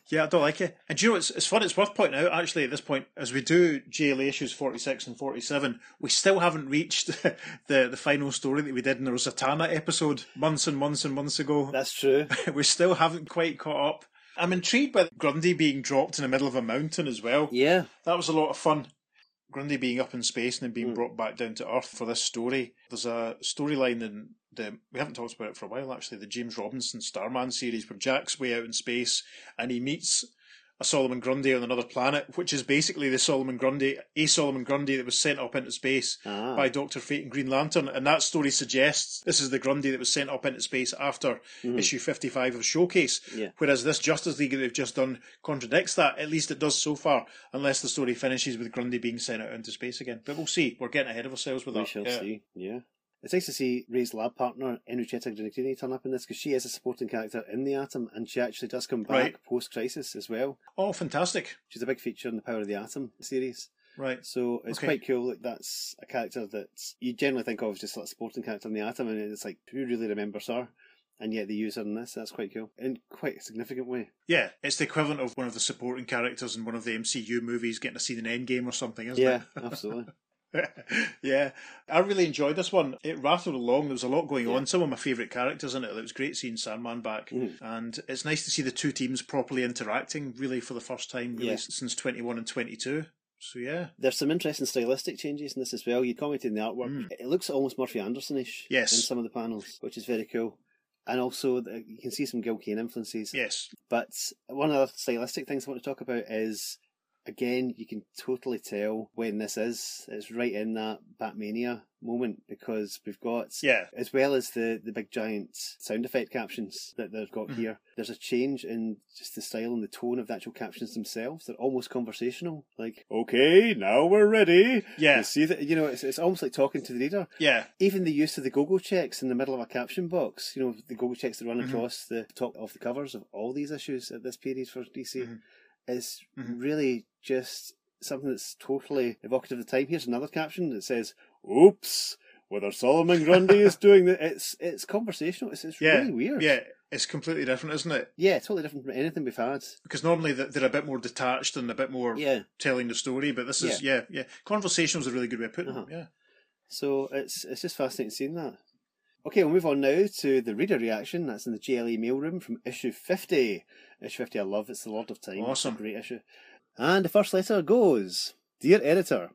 Yeah, I don't like it. And do you know, it's, it's fun. It's worth pointing out, actually, at this point, as we do J L A issues forty-six and forty-seven, we still haven't reached the, the final story that we did in the Rosatana episode months and months and months ago. That's true. We still haven't quite caught up. I'm intrigued by Grundy being dropped in the middle of a mountain as well. Yeah. That was a lot of fun. Grundy being up in space and then being mm. brought back down to Earth for this story. There's a storyline in the, we haven't talked about it for a while actually, the James Robinson Starman series where Jack's way out in space and he meets a Solomon Grundy on another planet, which is basically the Solomon Grundy, a Solomon Grundy that was sent up into space ah. by Doctor Fate and Green Lantern. And that story suggests this is the Grundy that was sent up into space after mm. issue fifty-five of Showcase. Yeah. Whereas this Justice League that they've just done contradicts that, at least it does so far, unless the story finishes with Grundy being sent out into space again. But we'll see. We're getting ahead of ourselves with we that. We shall yeah. see, yeah. It's nice to see Ray's lab partner, Enrichetta Granatini, turn up in this, because she is a supporting character in the Atom, and she actually does come back right. post-Crisis as well. Oh, fantastic. She's a big feature in the Power of the Atom series. Right. So it's okay. quite cool that that's a character that you generally think of as just like a supporting character in the Atom, and it's like, who really remembers her? And yet they use her in this. That's quite cool. In quite a significant way. Yeah, it's the equivalent of one of the supporting characters in one of the M C U movies getting a scene in Endgame or something, isn't yeah, it? Yeah, absolutely. Yeah, I really enjoyed this one. It rattled along. There was a lot going yeah. on. Some of my favourite characters in it. It was great seeing Sandman back, mm. and it's nice to see the two teams properly interacting, really for the first time, really yeah. since twenty-one and twenty-two. So yeah, there's some interesting stylistic changes in this as well. You commented in the artwork. Mm. It looks almost Murphy Anderson-ish yes. in some of the panels, which is very cool. And also, you can see some Gil Kane influences. Yes, but one of the stylistic things I want to talk about is. Again, you can totally tell when this is. It's right in that Batmania moment because we've got, yeah. as well as the, the big giant sound effect captions that they've got mm-hmm. here, there's a change in just the style and the tone of the actual captions themselves. They're almost conversational. Like, okay, now we're ready. Yeah. You see that, you know, it's, it's almost like talking to the reader. Yeah. Even the use of the go-go checks in the middle of a caption box, you know, the go-go checks that run mm-hmm. across the top of the covers of all these issues at this period for D C. Mm-hmm. It's mm-hmm. really just something that's totally evocative of the time. Here's another caption that says, oops, whether Solomon Grundy is doing that. It's it's conversational. It's, it's yeah. really weird. Yeah, it's completely different, isn't it? Yeah, totally different from anything we've had. Because normally they're a bit more detached and a bit more yeah. telling the story, but this is, yeah, yeah. yeah. Conversational is a really good way of putting uh-huh. it, yeah. So it's, it's just fascinating seeing that. Okay, we'll move on now to the reader reaction. That's in the J L A mailroom from issue fifty. Issue fifty I love, it's the Lord of Time. Awesome. It's a great issue. And the first letter goes, Dear Editor,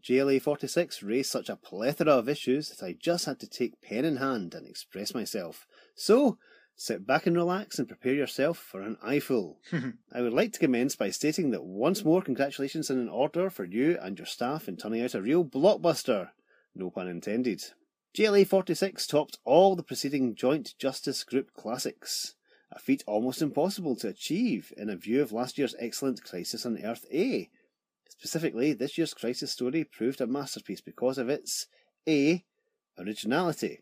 J L A forty-six raised such a plethora of issues that I just had to take pen in hand and express myself. So, sit back and relax and prepare yourself for an eyeful. I would like to commence by stating that once more congratulations in an order for you and your staff in turning out a real blockbuster. No pun intended. J L A forty-six topped all the preceding Joint Justice Group classics, a feat almost impossible to achieve in a view of last year's excellent Crisis on Earth A. Specifically, this year's Crisis story proved a masterpiece because of its A. Originality.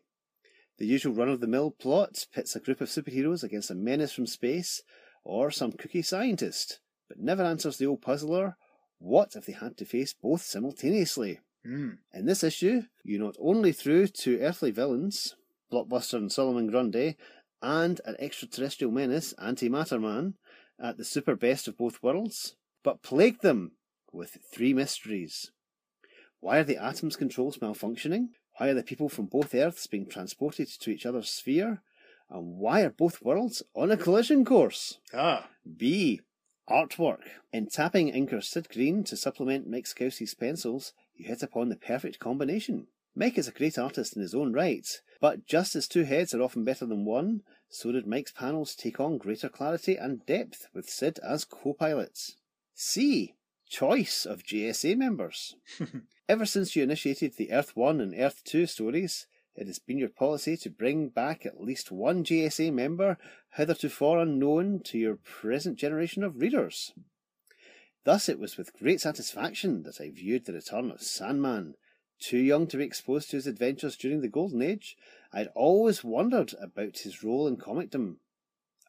The usual run-of-the-mill plot pits a group of superheroes against a menace from space or some kooky scientist, but never answers the old puzzler, what if they had to face both simultaneously? Mm. In this issue, you not only threw two earthly villains, Blockbuster and Solomon Grundy, and an extraterrestrial menace, Antimatter Man, at the super best of both worlds, but plagued them with three mysteries. Why are the Atom's controls malfunctioning? Why are the people from both Earths being transported to each other's sphere? And why are both worlds on a collision course? Ah. B. Artwork. In tapping inker Sid Green to supplement Mike Sekowsky's pencils, you hit upon the perfect combination. Mike is a great artist in his own right, but just as two heads are often better than one, so did Mike's panels take on greater clarity and depth with Sid as co-pilots. C. Choice of J S A members. Ever since you initiated the Earth-One and Earth-Two stories, it has been your policy to bring back at least one J S A member heretofore unknown to your present generation of readers. Thus it was with great satisfaction that I viewed the return of Sandman. Too young to be exposed to his adventures during the Golden Age, I had always wondered about his role in comicdom.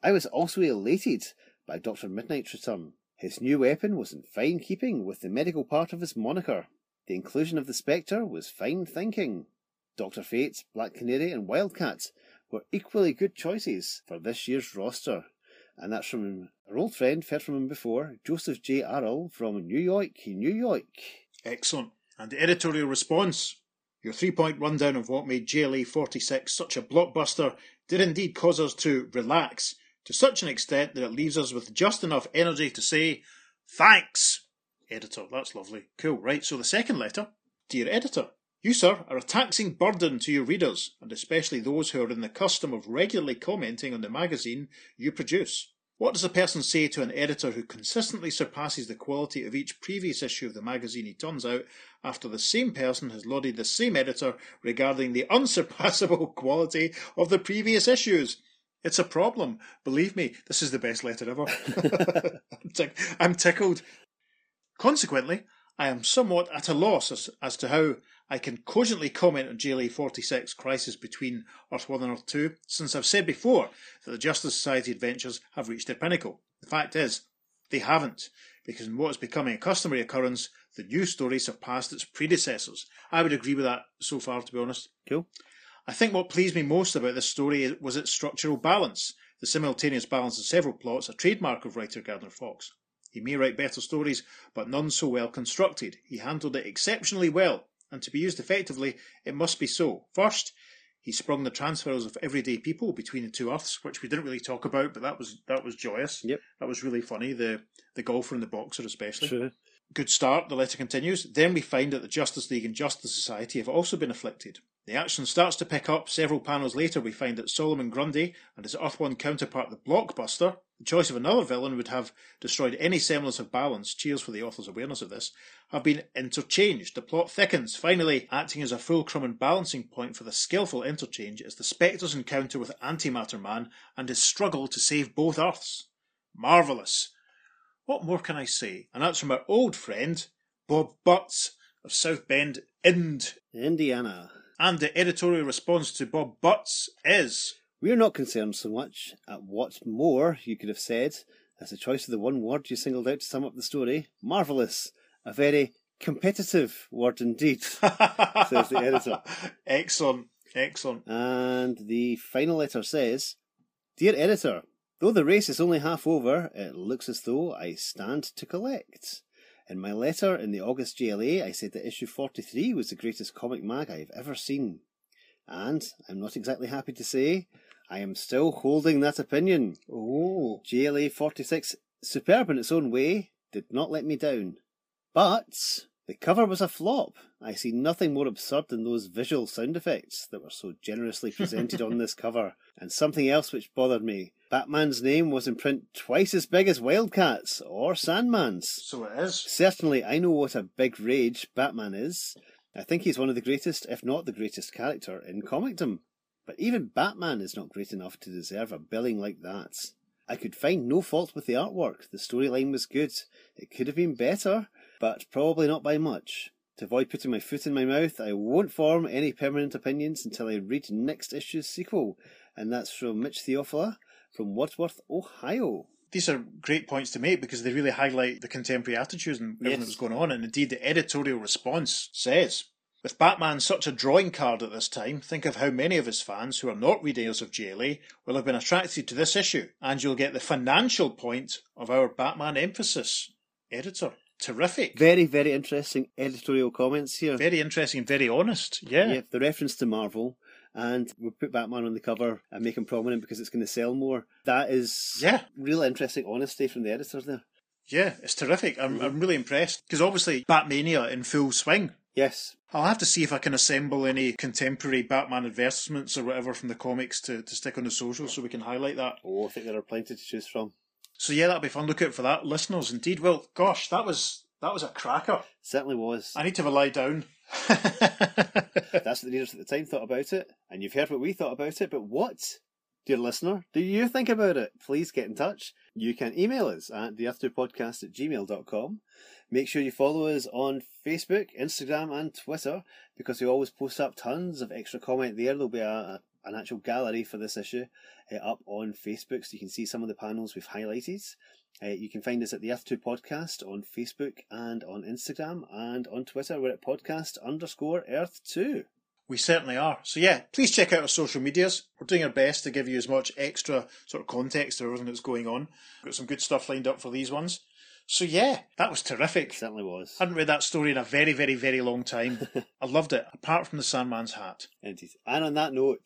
I was also elated by Doctor Midnight's return. His new weapon was in fine keeping with the medical part of his moniker. The inclusion of the Spectre was fine thinking. Doctor Fate, Black Canary and Wildcat were equally good choices for this year's roster. And that's from our old friend, heard from him before, Joseph J. Arrell from New York, New York. Excellent. And the editorial response? Your three-point rundown of what made J L A forty-six such a blockbuster did indeed cause us to relax to such an extent that it leaves us with just enough energy to say, thanks, editor. That's lovely. Cool. Right, so the second letter. Dear editor, you, sir, are a taxing burden to your readers, and especially those who are in the custom of regularly commenting on the magazine you produce. What does a person say to an editor who consistently surpasses the quality of each previous issue of the magazine he turns out after the same person has lauded the same editor regarding the unsurpassable quality of the previous issues? It's a problem. Believe me, this is the best letter ever. I'm, tick- I'm tickled. Consequently, I am somewhat at a loss as, as to how I can cogently comment on J L A forty-six crisis between Earth one and Earth two, since I've said before that the Justice Society adventures have reached their pinnacle. The fact is, they haven't, because in what is becoming a customary occurrence, the new story surpassed its predecessors. I would agree with that so far, to be honest. Cool. I think what pleased me most about this story was its structural balance, the simultaneous balance of several plots, a trademark of writer Gardner Fox. He may write better stories, but none so well constructed. He handled it exceptionally well, and to be used effectively, it must be so. First, he sprung the transfers of everyday people between the two Earths, which we didn't really talk about, but that was that was joyous. Yep. That was really funny, the, the golfer and the boxer especially. Sure. Good start, the letter continues. Then we find that the Justice League and Justice Society have also been afflicted. The action starts to pick up. Several panels later, we find that Solomon Grundy and his Earth one counterpart, the Blockbuster, the choice of another villain would have destroyed any semblance of balance, cheers for the author's awareness of this, have been interchanged. The plot thickens, finally acting as a fulcrum and balancing point for the skillful interchange is the Spectre's encounter with Antimatter Man and his struggle to save both Earths. Marvellous. What more can I say? And that's from our old friend, Bob Butts of South Bend, Ind. Indiana. And the editorial response to Bob Butts is, we are not concerned so much at what more you could have said as the choice of the one word you singled out to sum up the story. Marvellous. A very competitive word indeed, says the editor. Excellent, excellent. And the final letter says, Dear editor, though the race is only half over, it looks as though I stand to collect. In my letter in the August J L A, I said that issue forty-three was the greatest comic mag I have ever seen. And, I'm not exactly happy to say, I am still holding that opinion. Oh. J L A forty-six, superb in its own way, did not let me down. But the cover was a flop. I see nothing more absurd than those visual sound effects that were so generously presented on this cover. And something else which bothered me. Batman's name was in print twice as big as Wildcat's or Sandman's. So it is. Certainly, I know what a big rage Batman is. I think he's one of the greatest, if not the greatest character in comicdom. But even Batman is not great enough to deserve a billing like that. I could find no fault with the artwork. The storyline was good. It could have been better, but probably not by much. To avoid putting my foot in my mouth, I won't form any permanent opinions until I read next issue's sequel. And that's from Mitch Theophila from Wadsworth, Ohio. These are great points to make because they really highlight the contemporary attitudes and everything yes. that was going on. And indeed, the editorial response says, with Batman such a drawing card at this time, think of how many of his fans who are not readers of J L A will have been attracted to this issue. And you'll get the financial point of our Batman emphasis. Editor. Terrific. Very, very interesting editorial comments here. Very interesting, very honest. Yeah. yeah. The reference to Marvel, and we put Batman on the cover and make him prominent because it's going to sell more. That is yeah. real interesting honesty from the editors there. Yeah, it's terrific. I'm, mm-hmm. I'm really impressed because obviously Batmania in full swing. Yes. I'll have to see if I can assemble any contemporary Batman advertisements or whatever from the comics to, to stick on the socials so we can highlight that. Oh, I think there are plenty to choose from. So yeah, that'll be fun. Look out for that, listeners. Indeed. Well, gosh, that was that was a cracker. It certainly was. I need to have a lie down. That's what the readers at the time thought about it, and you've heard what we thought about it. But what, dear listener, do you think about it? Please get in touch. You can email us at the earth two podcast at gmail dot com. Make sure you follow us on Facebook, Instagram, and Twitter because we always post up tons of extra comment there. There'll be a, a an actual gallery for this issue uh, up on Facebook so you can see some of the panels we've highlighted. Uh, you can find us at the Earth-Two podcast on Facebook and on Instagram, and on Twitter we're at podcast underscore Earth-Two. We certainly are. So yeah, please check out our social medias. We're doing our best to give you as much extra sort of context to everything that's going on. We've got some good stuff lined up for these ones. So yeah, that was terrific. It certainly was. I hadn't read that story in a very, very, very long time. I loved it, apart from the Sandman's hat. Indeed. And on that note,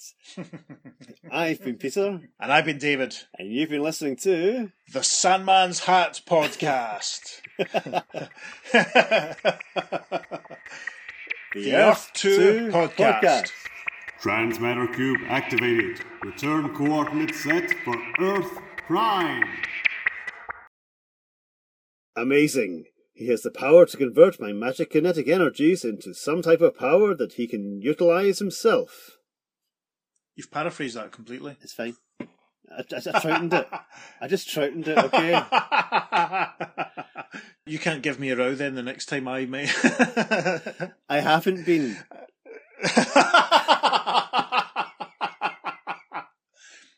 I've been Peter. And I've been David. And you've been listening to... The Sandman's Hat Podcast. The Earth-Two podcast. podcast. Transmatter Cube activated. Return coordinates set for Earth Prime. Amazing. He has the power to convert my magic kinetic energies into some type of power that he can utilize himself. You've paraphrased that completely. It's fine. I, I, I troutened it. I just troutened it, okay? You can't give me a row then the next time I may. I haven't been.